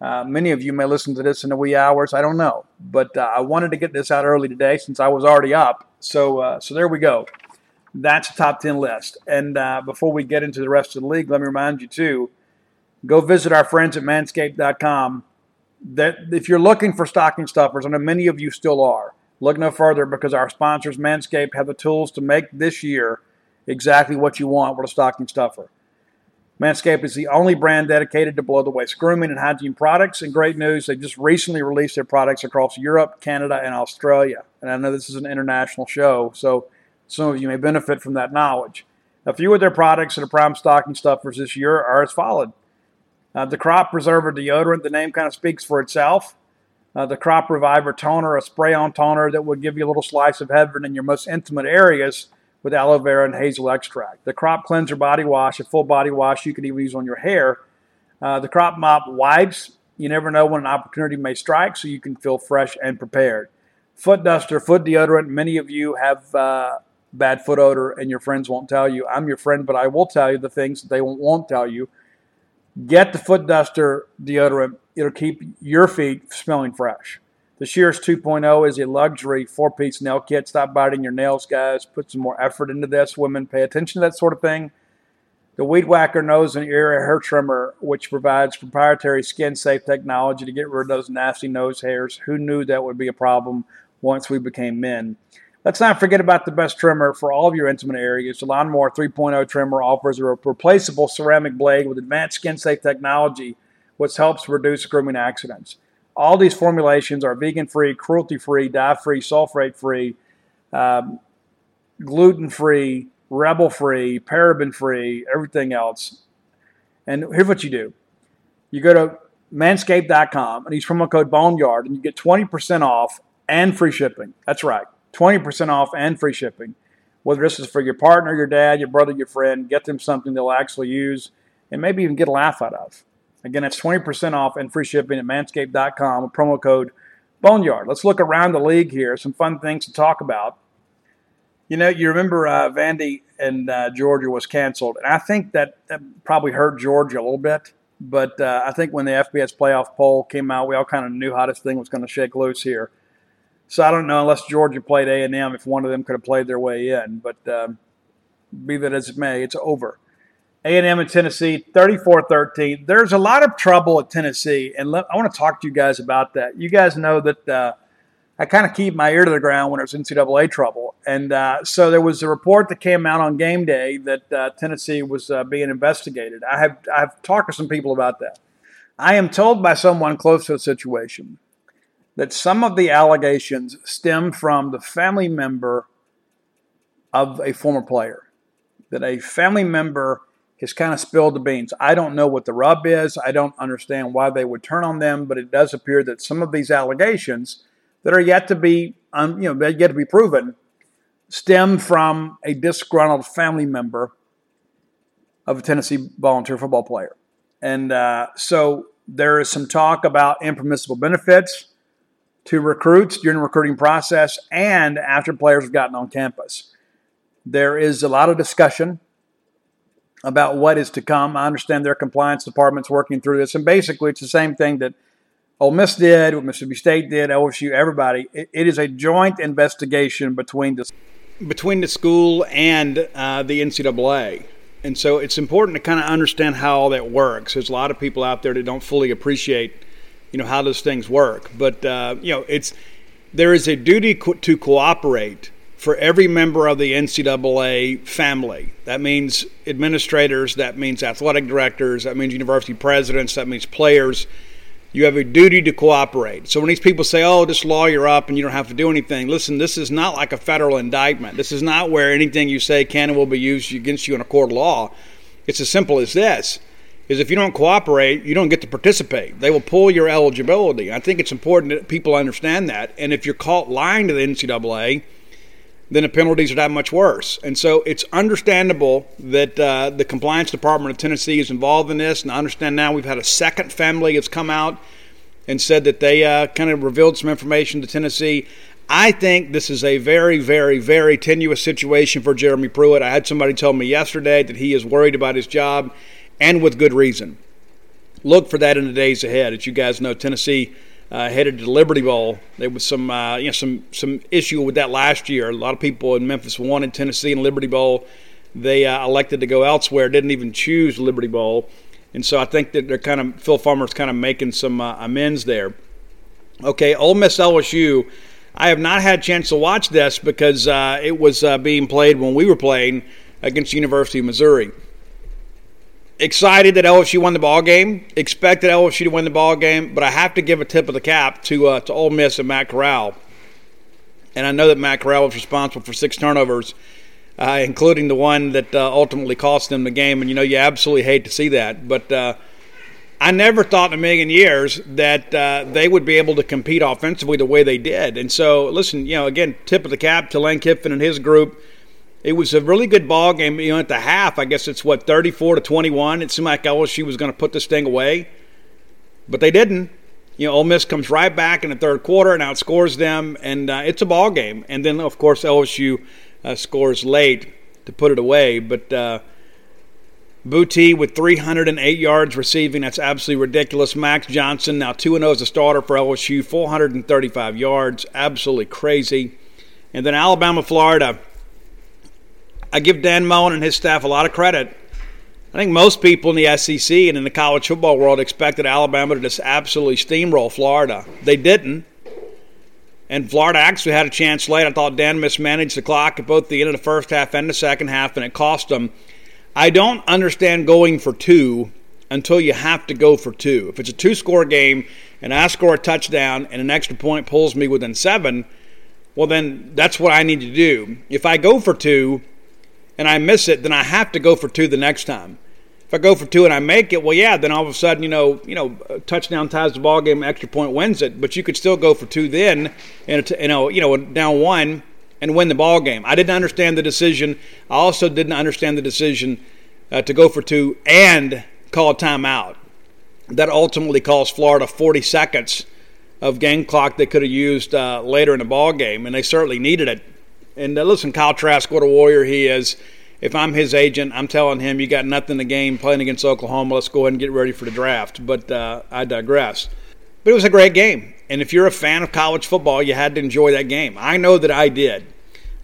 Uh, many of you may listen to this in the wee hours. I don't know. But uh, I wanted to get this out early today since I was already up. So, uh, so there we go. That's the top ten list. And uh, before we get into the rest of the league, let me remind you, too, go visit our friends at manscaped dot com. That if you're looking for stocking stuffers, I know many of you still are, look no further because our sponsors, Manscaped, have the tools to make this year exactly what you want with a stocking stuffer. Manscaped is the only brand dedicated to below-the-waist grooming and hygiene products. And great news, they just recently released their products across Europe, Canada, and Australia. And I know this is an international show, so some of you may benefit from that knowledge. A few of their products that are prime stocking stuffers this year are as followed. Uh, the Crop Preserver Deodorant, the name kind of speaks for itself. Uh, the Crop Reviver Toner, a spray-on toner that will give you a little slice of heaven in your most intimate areas with aloe vera and hazel extract. The crop cleanser body wash, a full body wash you can even use on your hair. Uh, the crop mop wipes. You never know when an opportunity may strike, so you can feel fresh and prepared. Foot duster, foot deodorant. Many of you have uh, bad foot odor, and your friends won't tell you. I'm your friend, but I will tell you the things that they won't tell you. Get the foot duster deodorant. It'll keep your feet smelling fresh. The Shears two point oh is a luxury four-piece nail kit. Stop biting your nails, guys. Put some more effort into this. Women, pay attention to that sort of thing. The Weed Whacker nose and ear hair trimmer, which provides proprietary skin-safe technology to get rid of those nasty nose hairs. Who knew that would be a problem once we became men? Let's not forget about the best trimmer for all of your intimate areas. The Lawnmower three point oh trimmer offers a replaceable ceramic blade with advanced skin-safe technology, which helps reduce grooming accidents. All these formulations are vegan-free, cruelty-free, dye-free, sulfate-free, um, gluten-free, rebel-free, paraben-free, everything else. And here's what you do. You go to manscaped dot com and use promo code Boneyard, and you get twenty percent off and free shipping. That's right. twenty percent off and free shipping. Whether this is for your partner, your dad, your brother, your friend, get them something they'll actually use and maybe even get a laugh out of. Again, that's twenty percent off and free shipping at manscaped dot com with promo code Boneyard. Let's look around the league here. Some fun things to talk about. You know, you remember uh, Vandy and uh, Georgia was canceled, and I think that, that probably hurt Georgia a little bit. But uh, I think when the F B S playoff poll came out, we all kind of knew how this thing was going to shake loose here. So I don't know, unless Georgia played A and M, if one of them could have played their way in. But um, be that as it may, it's over. A and M and Tennessee, thirty-four thirteen. There's a lot of trouble at Tennessee, and let, I want to talk to you guys about that. You guys know that uh, I kind of keep my ear to the ground when there's N C double A trouble. And uh, so there was a report that came out on game day that uh, Tennessee was uh, being investigated. I have I've talked to some people about that. I am told by someone close to the situation that some of the allegations stem from the family member of a former player, that a family member has kind of spilled the beans. I don't know what the rub is. I don't understand why they would turn on them, but it does appear that some of these allegations that are yet to be, um, you know, yet to be proven stem from a disgruntled family member of a Tennessee volunteer football player. And uh, so there is some talk about impermissible benefits to recruits during the recruiting process and after players have gotten on campus. There is a lot of discussion about what is to come. I understand their compliance department's working through this, and basically it's the same thing that Ole Miss did, what Mississippi State did, L S U, everybody. It, it is a joint investigation between the, between the school and uh, the N C double A. And so it's important to kind of understand how all that works. There's a lot of people out there that don't fully appreciate you know, how those things work. But, uh, you know, it's there is a duty co- to cooperate for every member of the N C double A family. That means administrators, that means athletic directors, that means university presidents, that means players. You have a duty to cooperate. So when these people say, oh, just lawyer up and you don't have to do anything, listen, this is not like a federal indictment. This is not where anything you say can and will be used against you in a court of law. It's as simple as this. Is if you don't cooperate, you don't get to participate. They will pull your eligibility. I think it's important that people understand that. And if you're caught lying to the N C double A, then the penalties are that much worse. And so it's understandable that uh, the compliance department of Tennessee is involved in this. And I understand now we've had a second family that's come out and said that they uh, kind of revealed some information to Tennessee. I think this is a very, very, very tenuous situation for Jeremy Pruitt. I had somebody tell me yesterday that he is worried about his job. And with good reason. Look for that in the days ahead. As you guys know, Tennessee uh, headed to the Liberty Bowl. There was some, uh, you know, some some issue with that last year. A lot of people in Memphis wanted Tennessee and Liberty Bowl. They uh, elected to go elsewhere. Didn't even choose Liberty Bowl. And so I think that they're kind of Phil Fulmer's kind of making some uh, amends there. Okay, Ole Miss L S U. I have not had a chance to watch this because uh, it was uh, being played when we were playing against the University of Missouri. Excited that L S U won the ball game. Expected L S U to win the ball game, but I have to give a tip of the cap to uh, to Ole Miss and Matt Corral. And I know that Matt Corral was responsible for six turnovers, uh, including the one that uh, ultimately cost them the game. And you know, you absolutely hate to see that. But uh, I never thought in a million years that uh, they would be able to compete offensively the way they did. And so, listen, you know, again, tip of the cap to Lane Kiffin and his group. It was a really good ball game. You know, at the half, I guess it's what, thirty-four to twenty-one. It seemed like L S U was going to put this thing away, but they didn't. You know, Ole Miss comes right back in the third quarter and outscores them, and uh, it's a ball game. And then, of course, L S U uh, scores late to put it away. But uh, Boutte with three hundred eight yards receiving, that's absolutely ridiculous. Max Johnson now two and oh as a starter for L S U, four hundred thirty-five yards, absolutely crazy. And then Alabama, Florida. I give Dan Mullen and his staff a lot of credit. I think most people in the S E C and in the college football world expected Alabama to just absolutely steamroll Florida. They didn't. And Florida actually had a chance late. I thought Dan mismanaged the clock at both the end of the first half and the second half, and it cost them. I don't understand going for two until you have to go for two. If it's a two-score game and I score a touchdown and an extra point pulls me within seven, well, then that's what I need to do. If I go for two and I miss it, then I have to go for two the next time. If I go for two and I make it, well, yeah, then all of a sudden, you know, you know, touchdown ties the ball game, extra point wins it. But you could still go for two then, and you know, you know, down one and win the ball game. I didn't understand the decision. I also didn't understand the decision uh, to go for two and call timeout. That ultimately cost Florida forty seconds of game clock they could have used uh, later in the ball game, and they certainly needed it. And uh, listen, Kyle Trask, what a warrior he is. If I'm his agent, I'm telling him, you got nothing to gain playing against Oklahoma. Let's go ahead and get ready for the draft. But uh, I digress. But it was a great game. And if you're a fan of college football, you had to enjoy that game. I know that I did.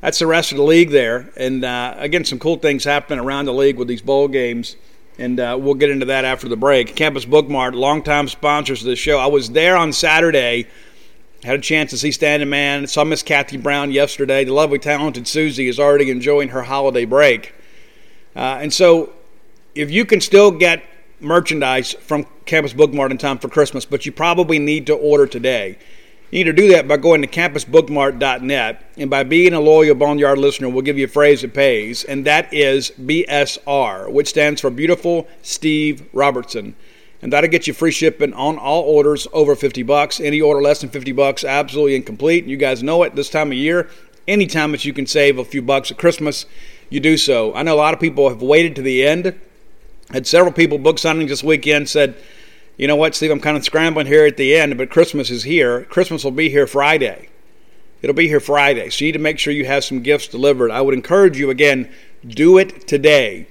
That's the rest of the league there. And, uh, again, some cool things happen around the league with these bowl games. And uh, we'll get into that after the break. Campus Bookmart, longtime sponsors of the show. I was there on Saturday. Had a chance to see Standing Man. Saw Miss Kathy Brown yesterday. The lovely, talented Susie is already enjoying her holiday break. Uh, and so if you can still get merchandise from Campus Bookmart in time for Christmas, but you probably need to order today, you need to do that by going to campus bookmart dot net. And by being a loyal Boneyard listener, we'll give you a phrase that pays, and that is B S R, which stands for Beautiful Steve Robertson. And that'll get you free shipping on all orders over fifty bucks. Any order less than fifty bucks, absolutely incomplete. You guys know it this time of year. Anytime that you can save a few bucks at Christmas, you do so. I know a lot of people have waited to the end. Had several people book signings this weekend, said, you know what, Steve, I'm kind of scrambling here at the end, but Christmas is here. Christmas will be here Friday. It'll be here Friday. So you need to make sure you have some gifts delivered. I would encourage you, again, do it today.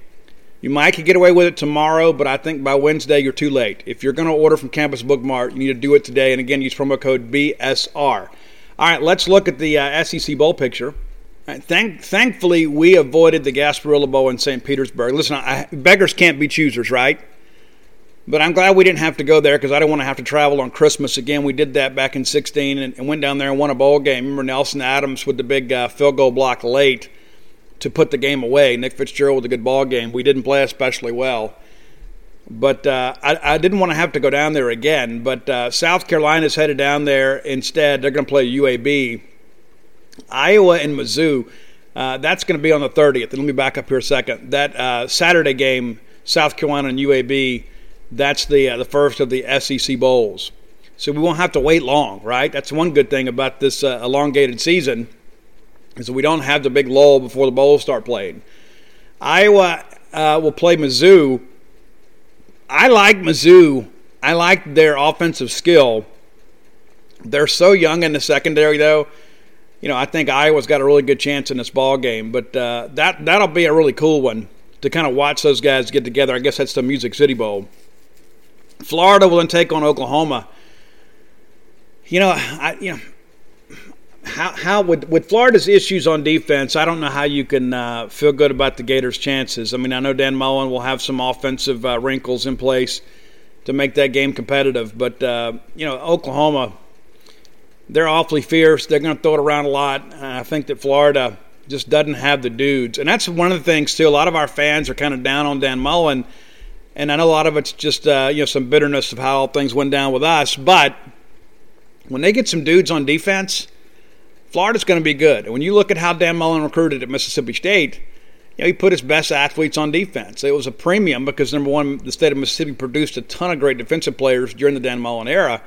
You might could get away with it tomorrow, but I think by Wednesday you're too late. If you're going to order from Campus Bookmart, you need to do it today. And, again, use promo code B S R. All right, let's look at the uh, S E C Bowl picture. All right, thank, thankfully, we avoided the Gasparilla Bowl in Saint Petersburg. Listen, I, beggars can't be choosers, right? But I'm glad we didn't have to go there because I didn't want to have to travel on Christmas again. We did that back in sixteen and, and went down there and won a bowl game. Remember Nelson Adams with the big uh, field goal block late to put the game away. Nick Fitzgerald with a good ball game. We didn't play especially well. But uh, I, I didn't want to have to go down there again. But uh, South Carolina's headed down there. Instead, they're going to play U A B. Iowa and Mizzou, uh, that's going to be on the thirtieth. And let me back up here a second. That uh, Saturday game, South Carolina and U A B, that's the, uh, the first of the S E C Bowls. So we won't have to wait long, right? That's one good thing about this uh, elongated season. So we don't have the big lull before the bowls start playing. Iowa uh, will play Mizzou. I like Mizzou. I like their offensive skill. They're so young in the secondary, though. You know, I think Iowa's got a really good chance in this ball game. But uh, that, that'll be a really cool one to kind of watch those guys get together. I guess that's the Music City Bowl. Florida will then take on Oklahoma. You know, I you know. How how would with Florida's issues on defense, I don't know how you can uh, feel good about the Gators' chances. I mean, I know Dan Mullen will have some offensive uh, wrinkles in place to make that game competitive. But, uh, you know, Oklahoma, they're awfully fierce. They're going to throw it around a lot. And I think that Florida just doesn't have the dudes. And that's one of the things, too. A lot of our fans are kind of down on Dan Mullen. And I know a lot of it's just, uh, you know, some bitterness of how things went down with us. But when they get some dudes on defense, Florida's going to be good. And when you look at how Dan Mullen recruited at Mississippi State, you know, he put his best athletes on defense. It was a premium because, number one, the state of Mississippi produced a ton of great defensive players during the Dan Mullen era.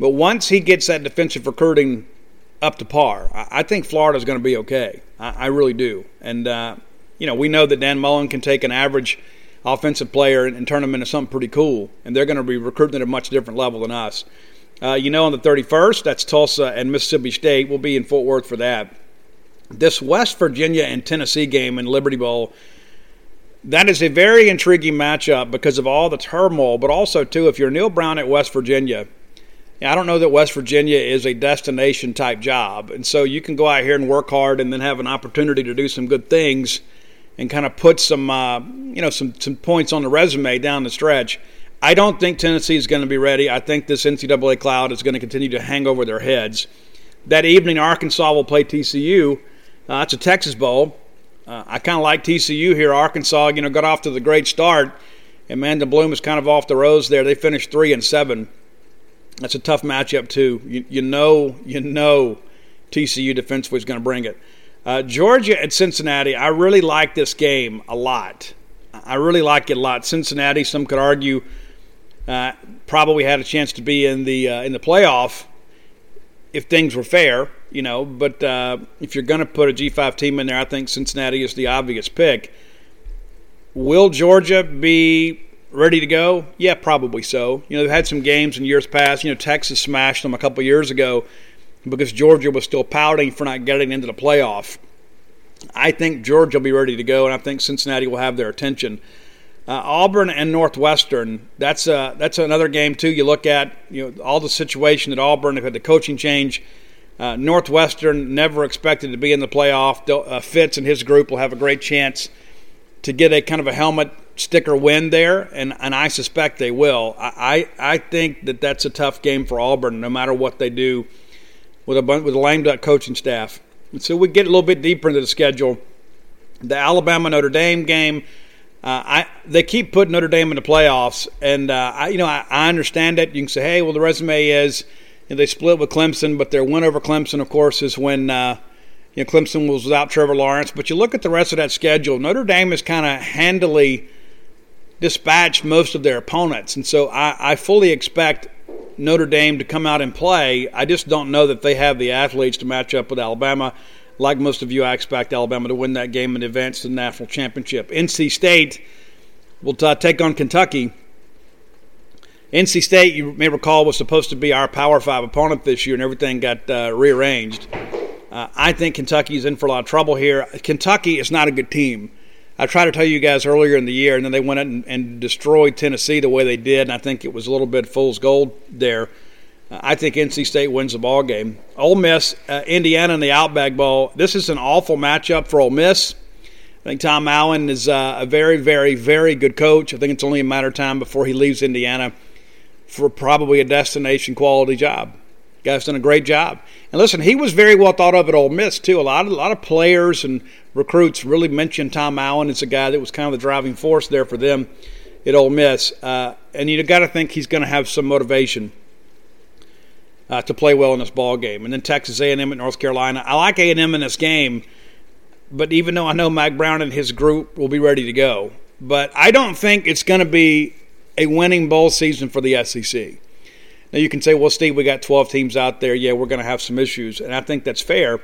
But once he gets that defensive recruiting up to par, I think Florida's going to be okay. I, I really do. And, uh, you know, we know that Dan Mullen can take an average offensive player and, and turn them into something pretty cool, and they're going to be recruiting at a much different level than us. Uh, you know, on the thirty-first, that's Tulsa and Mississippi State. We'll be in Fort Worth for that. This West Virginia and Tennessee game in Liberty Bowl, that is a very intriguing matchup because of all the turmoil, but also, too, if you're Neil Brown at West Virginia, I don't know that West Virginia is a destination-type job. And so you can go out here and work hard and then have an opportunity to do some good things and kind of put some, uh, you know, some, some points on the resume down the stretch. I don't think Tennessee is going to be ready. I think this N C double A cloud is going to continue to hang over their heads. That evening, Arkansas will play T C U. Uh, it's a Texas Bowl. Uh, I kind of like T C U here. Arkansas, you know, got off to the great start. Amanda Bloom is kind of off the rose there. They finished three and seven. That's a tough matchup too. You, you know, you know, T C U defensively is going to bring it. Uh, Georgia at Cincinnati. I really like this game a lot. I really like it a lot. Cincinnati, some could argue, uh, probably had a chance to be in the uh, in the playoff if things were fair, you know. But uh, if you're going to put a G five team in there, I think Cincinnati is the obvious pick. Will Georgia be ready to go? Yeah, probably so. You know, they've had some games in years past. You know, Texas smashed them a couple years ago because Georgia was still pouting for not getting into the playoff. I think Georgia will be ready to go, and I think Cincinnati will have their attention. Uh, Auburn and Northwestern, that's uh, that's another game, too. You look at, you know, all the situation at Auburn. They've had the coaching change. Uh, Northwestern never expected to be in the playoff. Uh, Fitz and his group will have a great chance to get a kind of a helmet sticker win there, and, and I suspect they will. I, I, I think that that's a tough game for Auburn, no matter what they do with a bunch, with a lame duck coaching staff. And so we get a little bit deeper into the schedule. The Alabama-Notre Dame game, uh, I they keep putting Notre Dame in the playoffs, and uh, I, you know I, I understand it. You can say, hey, well, the resume is, you know, they split with Clemson, but their win over Clemson, of course, is when uh, you know Clemson was without Trevor Lawrence. But you look at the rest of that schedule, Notre Dame is kind of handily dispatched most of their opponents, and so I, I fully expect Notre Dame to come out and play. I just don't know that they have the athletes to match up with Alabama. Like most of you, I expect Alabama to win that game and advance to the national championship. N C State will uh, take on Kentucky. N C State, you may recall, was supposed to be our Power Five opponent this year, and everything got uh, rearranged. Uh, I think Kentucky is in for a lot of trouble here. Kentucky is not a good team. I tried to tell you guys earlier in the year, and then they went out and, and destroyed Tennessee the way they did, and I think it was a little bit fool's gold there. Uh, I think N C State wins the ball game. Ole Miss, uh, Indiana in the Outback Bowl. This is an awful matchup for Ole Miss. I think Tom Allen is uh, a very, very, very good coach. I think it's only a matter of time before he leaves Indiana for probably a destination-quality job. The guy's done a great job. And listen, he was very well thought of at Ole Miss, too. A lot of, a lot of players and recruits really mentioned Tom Allen as a guy that was kind of the driving force there for them at Ole Miss. Uh, and you got to think he's going to have some motivation uh, to play well in this ball game. And then Texas A and M at North Carolina. I like A and M in this game, but even though I know Mike Brown and his group will be ready to go, but I don't think it's going to be a winning bowl season for the S E C. Now you can say, well, Steve, we got twelve teams out there. Yeah, we're going to have some issues, and I think that's fair.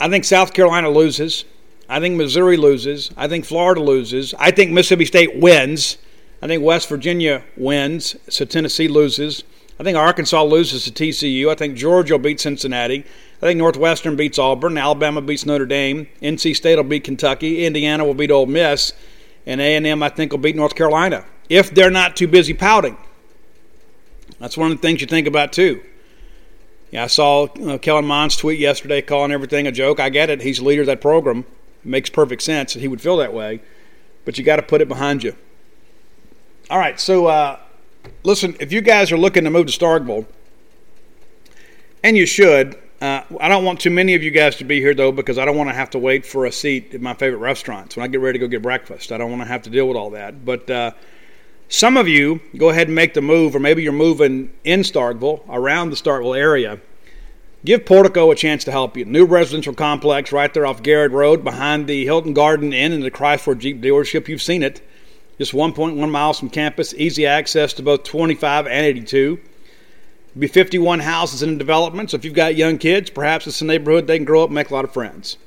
I think South Carolina loses. I think Missouri loses. I think Florida loses. I think Mississippi State wins. I think West Virginia wins, so Tennessee loses. I think Arkansas loses to T C U. I think Georgia will beat Cincinnati. I think Northwestern beats Auburn. Alabama beats Notre Dame. N C State will beat Kentucky. Indiana will beat Ole Miss. And A and M, I think, will beat North Carolina if they're not too busy pouting. That's one of the things you think about, too. Yeah, I saw uh, Kellen Mond's tweet yesterday calling everything a joke. I get it. He's the leader of that program. It makes perfect sense that he would feel that way. But you got to put it behind you. All right, so uh, listen, if you guys are looking to move to Starkville, and you should, uh, I don't want too many of you guys to be here, though, because I don't want to have to wait for a seat at my favorite restaurants when I get ready to go get breakfast. I don't want to have to deal with all that. But uh, some of you go ahead and make the move, or maybe you're moving in Starkville, around the Starkville area. Give Portico a chance to help you. New residential complex right there off Garrett Road behind the Hilton Garden Inn and the Chrysler Jeep dealership. You've seen it. Just one point one miles from campus, easy access to both twenty-five and eighty-two. It'll be fifty-one houses in development, so if you've got young kids, perhaps it's a neighborhood they can grow up and make a lot of friends.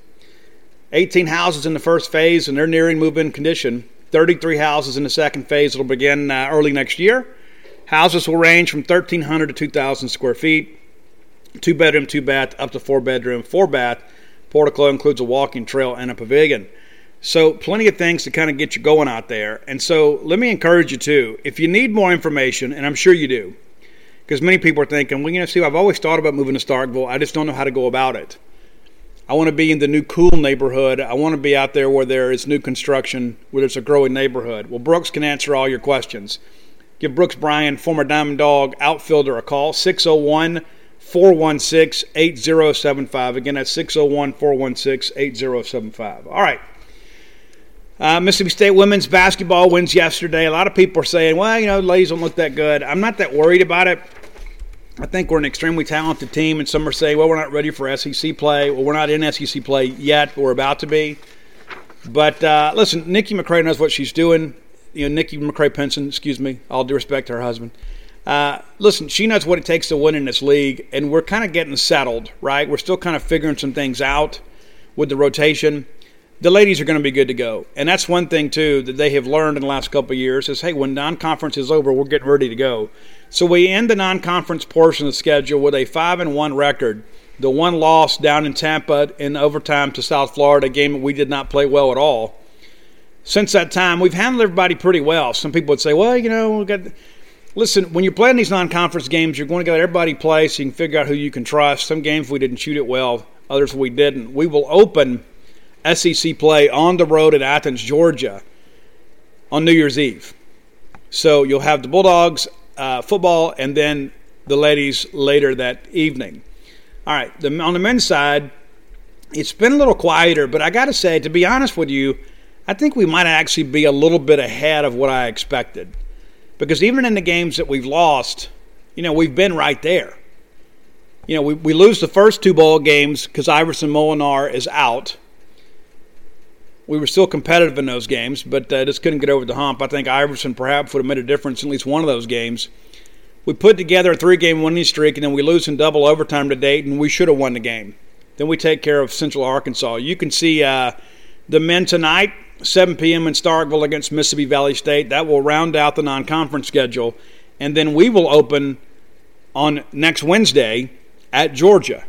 eighteen houses in the first phase, and they're nearing move-in condition. thirty-three houses in the second phase that will begin uh, early next year. Houses will range from thirteen hundred to two thousand square feet, two-bedroom, two-bath, up to four-bedroom, four-bath. Portico includes a walking trail and a pavilion. So plenty of things to kind of get you going out there. And so let me encourage you, too, if you need more information, and I'm sure you do, because many people are thinking, well, you know, see, I've always thought about moving to Starkville. I just don't know how to go about it. I want to be in the new cool neighborhood. I want to be out there where there is new construction, where there's a growing neighborhood. Well, Brooks can answer all your questions. Give Brooks Bryan, former Diamond Dog outfielder, a call, six oh one, four one six, eight oh seven five. Again, that's six oh one, four one six, eight oh seven five. All right. Uh, Mississippi State women's basketball wins yesterday. A lot of people are saying, well, you know, ladies don't look that good. I'm not that worried about it. I think we're an extremely talented team, and some are saying, well, we're not ready for S E C play. Well, we're not in S E C play yet, but we're about to be. But, uh, listen, Nikki McCray knows what she's doing. You know, Nikki McCray-Pinson, excuse me, all due respect to her husband. Uh, listen, she knows what it takes to win in this league, and we're kind of getting settled, right? We're still kind of figuring some things out with the rotation. The ladies are going to be good to go. And that's one thing, too, that they have learned in the last couple of years is, hey, when non-conference is over, we're getting ready to go. So we end the non-conference portion of the schedule with a five and one record. The one loss down in Tampa in overtime to South Florida, a game that we did not play well at all. Since that time, we've handled everybody pretty well. Some people would say, well, you know, we've got – listen, when you're playing these non-conference games, you're going to let everybody play so you can figure out who you can trust. Some games we didn't shoot it well, others we didn't. We will open – S E C play on the road at Athens, Georgia on New Year's Eve. So you'll have the Bulldogs uh, football and then the ladies later that evening. All right, the, on the men's side, it's been a little quieter, but I got to say, to be honest with you, I think we might actually be a little bit ahead of what I expected. Because even in the games that we've lost, you know, we've been right there. You know, we, we lose the first two bowl games because Iverson Molinar is out. We were still competitive in those games, but uh, just couldn't get over the hump. I think Iverson perhaps would have made a difference in at least one of those games. We put together a three-game winning streak, and then we lose in double overtime to Dayton. We should have won the game. Then we take care of Central Arkansas. You can see uh, the men tonight, seven p.m. in Starkville against Mississippi Valley State. That will round out the non-conference schedule. And then we will open on next Wednesday at Georgia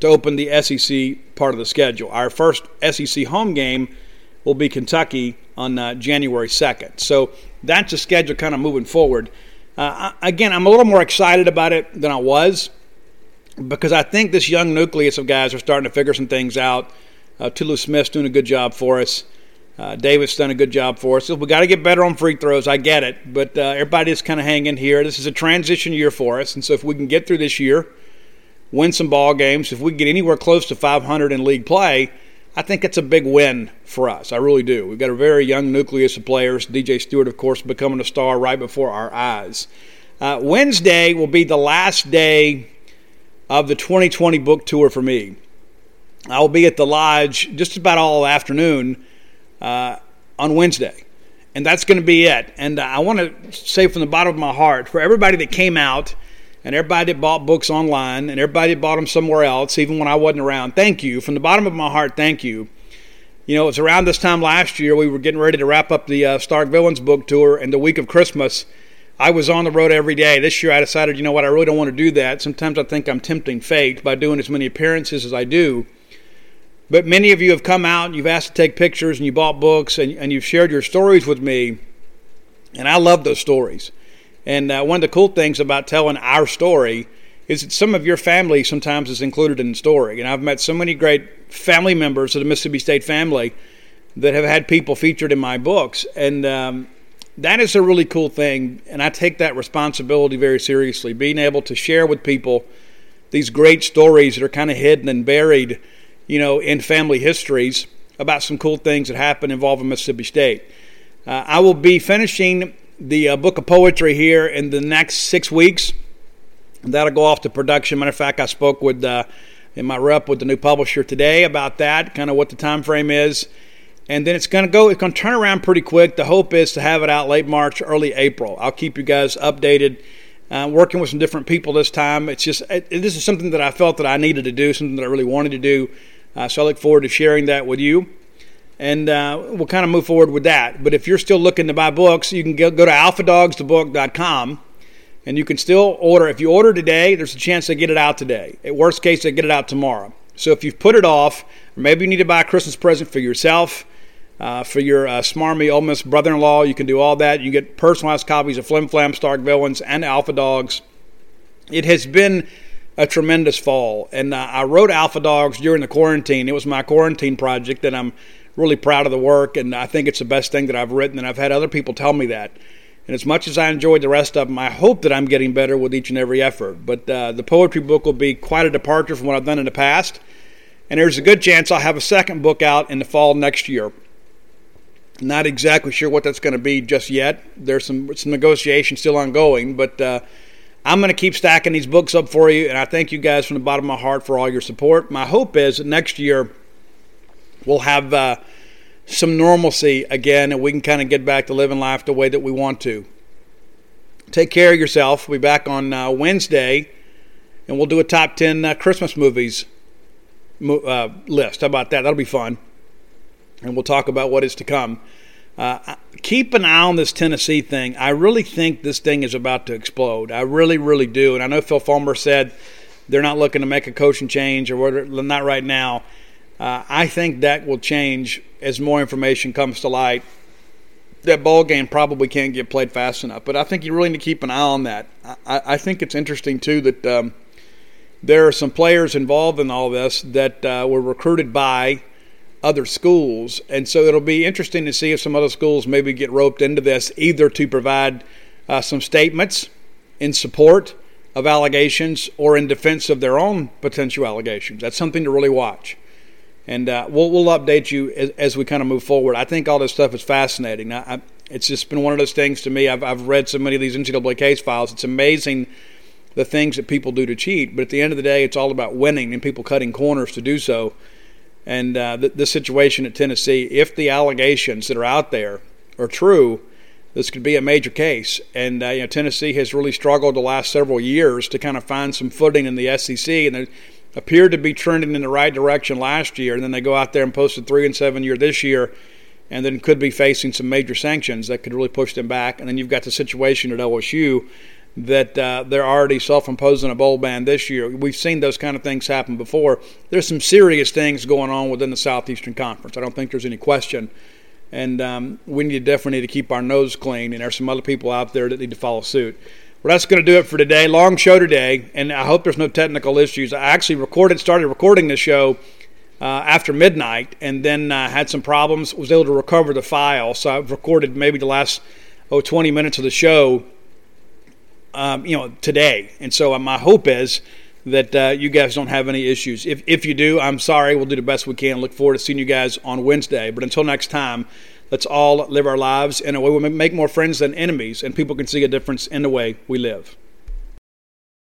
to open the S E C part of the schedule. Our first S E C home game will be Kentucky on uh, January second. So that's the schedule kind of moving forward. Uh, I, again, I'm a little more excited about it than I was because I think this young nucleus of guys are starting to figure some things out. Uh, Tulu Smith's doing a good job for us. Uh, Davis done a good job for us. We've got to get better on free throws. I get it. But uh, everybody's kind of hanging here. This is a transition year for us. And so if we can get through this year, win some ball games. If we get anywhere close to five hundred in league play, I think it's a big win for us. I really do. We've got a very young nucleus of players. D J Stewart, of course, becoming a star right before our eyes. Uh, Wednesday will be the last day of the twenty twenty book tour for me. I will be at the Lodge just about all afternoon uh, on Wednesday, and that's going to be it. And I want to say from the bottom of my heart, for everybody that came out, and everybody that bought books online, and everybody that bought them somewhere else, even when I wasn't around, thank you. From the bottom of my heart, thank you. You know, it was around this time last year we were getting ready to wrap up the uh, Stark Villains book tour, and the week of Christmas, I was on the road every day. This year I decided, you know what, I really don't want to do that. Sometimes I think I'm tempting fate by doing as many appearances as I do. But many of you have come out, and you've asked to take pictures, and you bought books, and, and you've shared your stories with me, and I love those stories. And uh, one of the cool things about telling our story is that some of your family sometimes is included in the story. And I've met so many great family members of the Mississippi State family that have had people featured in my books. And um, that is a really cool thing. And I take that responsibility very seriously, being able to share with people these great stories that are kind of hidden and buried, you know, in family histories about some cool things that happen involving Mississippi State. Uh, I will be finishing the uh, book of poetry here in the next six weeks. That'll go off to production. Matter of fact, I spoke with uh, in my rep with the new publisher today about that, kind of what the time frame is. And then it's going to go, it's going to turn around pretty quick. The hope is to have it out late March, early April. I'll keep you guys updated. Uh, working with some different people this time. It's just, it, this is something that I felt that I needed to do, something that I really wanted to do. Uh, so I look forward to sharing that with you. And uh, we'll kind of move forward with that. But if you're still looking to buy books, you can go, go to alpha dogs the book dot com. And you can still order. If you order today, there's a chance they get it out today. At worst case, they get it out tomorrow. So if you've put it off, or maybe you need to buy a Christmas present for yourself, uh, for your uh, smarmy Ole Miss brother-in-law, you can do all that. You get personalized copies of Flim Flam, Stark Villains, and Alpha Dogs. It has been a tremendous fall. And uh, I wrote Alpha Dogs during the quarantine. It was my quarantine project, and I'm really proud of the work, and I think it's the best thing that I've written, and I've had other people tell me that. And as much as I enjoyed the rest of them, I hope that I'm getting better with each and every effort. But uh, the poetry book will be quite a departure from what I've done in the past, and there's a good chance I'll have a second book out in the fall next year. Not exactly sure what that's going to be just yet. There's some, some negotiation still ongoing, but uh, I'm going to keep stacking these books up for you, and I thank you guys from the bottom of my heart for all your support. My hope is that next year we'll have uh, some normalcy again, and we can kind of get back to living life the way that we want to. Take care of yourself. We'll be back on uh, Wednesday, and we'll do a top ten uh, Christmas movies mo- uh, list. How about that? That'll be fun. And we'll talk about what is to come. Uh, keep an eye on this Tennessee thing. I really think this thing is about to explode. I really, really do. And I know Phil Fulmer said they're not looking to make a coaching change or whatever, not right now. Uh, I think that will change as more information comes to light. That ball game probably can't get played fast enough, but I think you really need to keep an eye on that. I, I think it's interesting, too, that um, there are some players involved in all this that uh, were recruited by other schools, and so it'll be interesting to see if some other schools maybe get roped into this, either to provide uh, some statements in support of allegations or in defense of their own potential allegations. That's something to really watch. And uh, we'll, we'll update you as, as we kind of move forward. I think all this stuff is fascinating. I, I, it's just been one of those things to me. I've, I've read so many of these N C double A case files. It's amazing the things that people do to cheat. But at the end of the day, it's all about winning and people cutting corners to do so. And uh, th- this situation at Tennessee, if the allegations that are out there are true, this could be a major case. And uh, you know, Tennessee has really struggled the last several years to kind of find some footing in the S E C. And they're appeared to be trending in the right direction last year, and then they go out there and posted three and seven year this year, and then could be facing some major sanctions that could really push them back. And then you've got the situation at L S U that uh, they're already self-imposing a bowl ban this year. We've seen those kind of things happen before. There's some serious things going on within the Southeastern Conference. I don't think there's any question. And um, we need, definitely need to keep our nose clean, and there's some other people out there that need to follow suit. Well, that's going to do it for today. Long show today, and I hope there's no technical issues. I actually recorded, started recording the show uh, after midnight, and then uh, had some problems, was able to recover the file. So I've recorded maybe the last oh, twenty minutes of the show um, you know, today. And so my hope is that uh, you guys don't have any issues. If, if you do, I'm sorry. We'll do the best we can. Look forward to seeing you guys on Wednesday. But until next time, let's all live our lives in a way we make more friends than enemies, and people can see a difference in the way we live.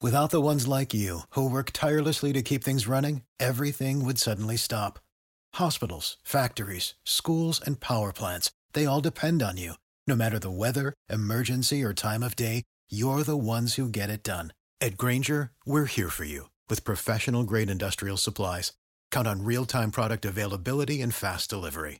Without the ones like you, who work tirelessly to keep things running, everything would suddenly stop. Hospitals, factories, schools, and power plants, they all depend on you. No matter the weather, emergency, or time of day, you're the ones who get it done. At Grainger, we're here for you with professional-grade industrial supplies. Count on real-time product availability and fast delivery.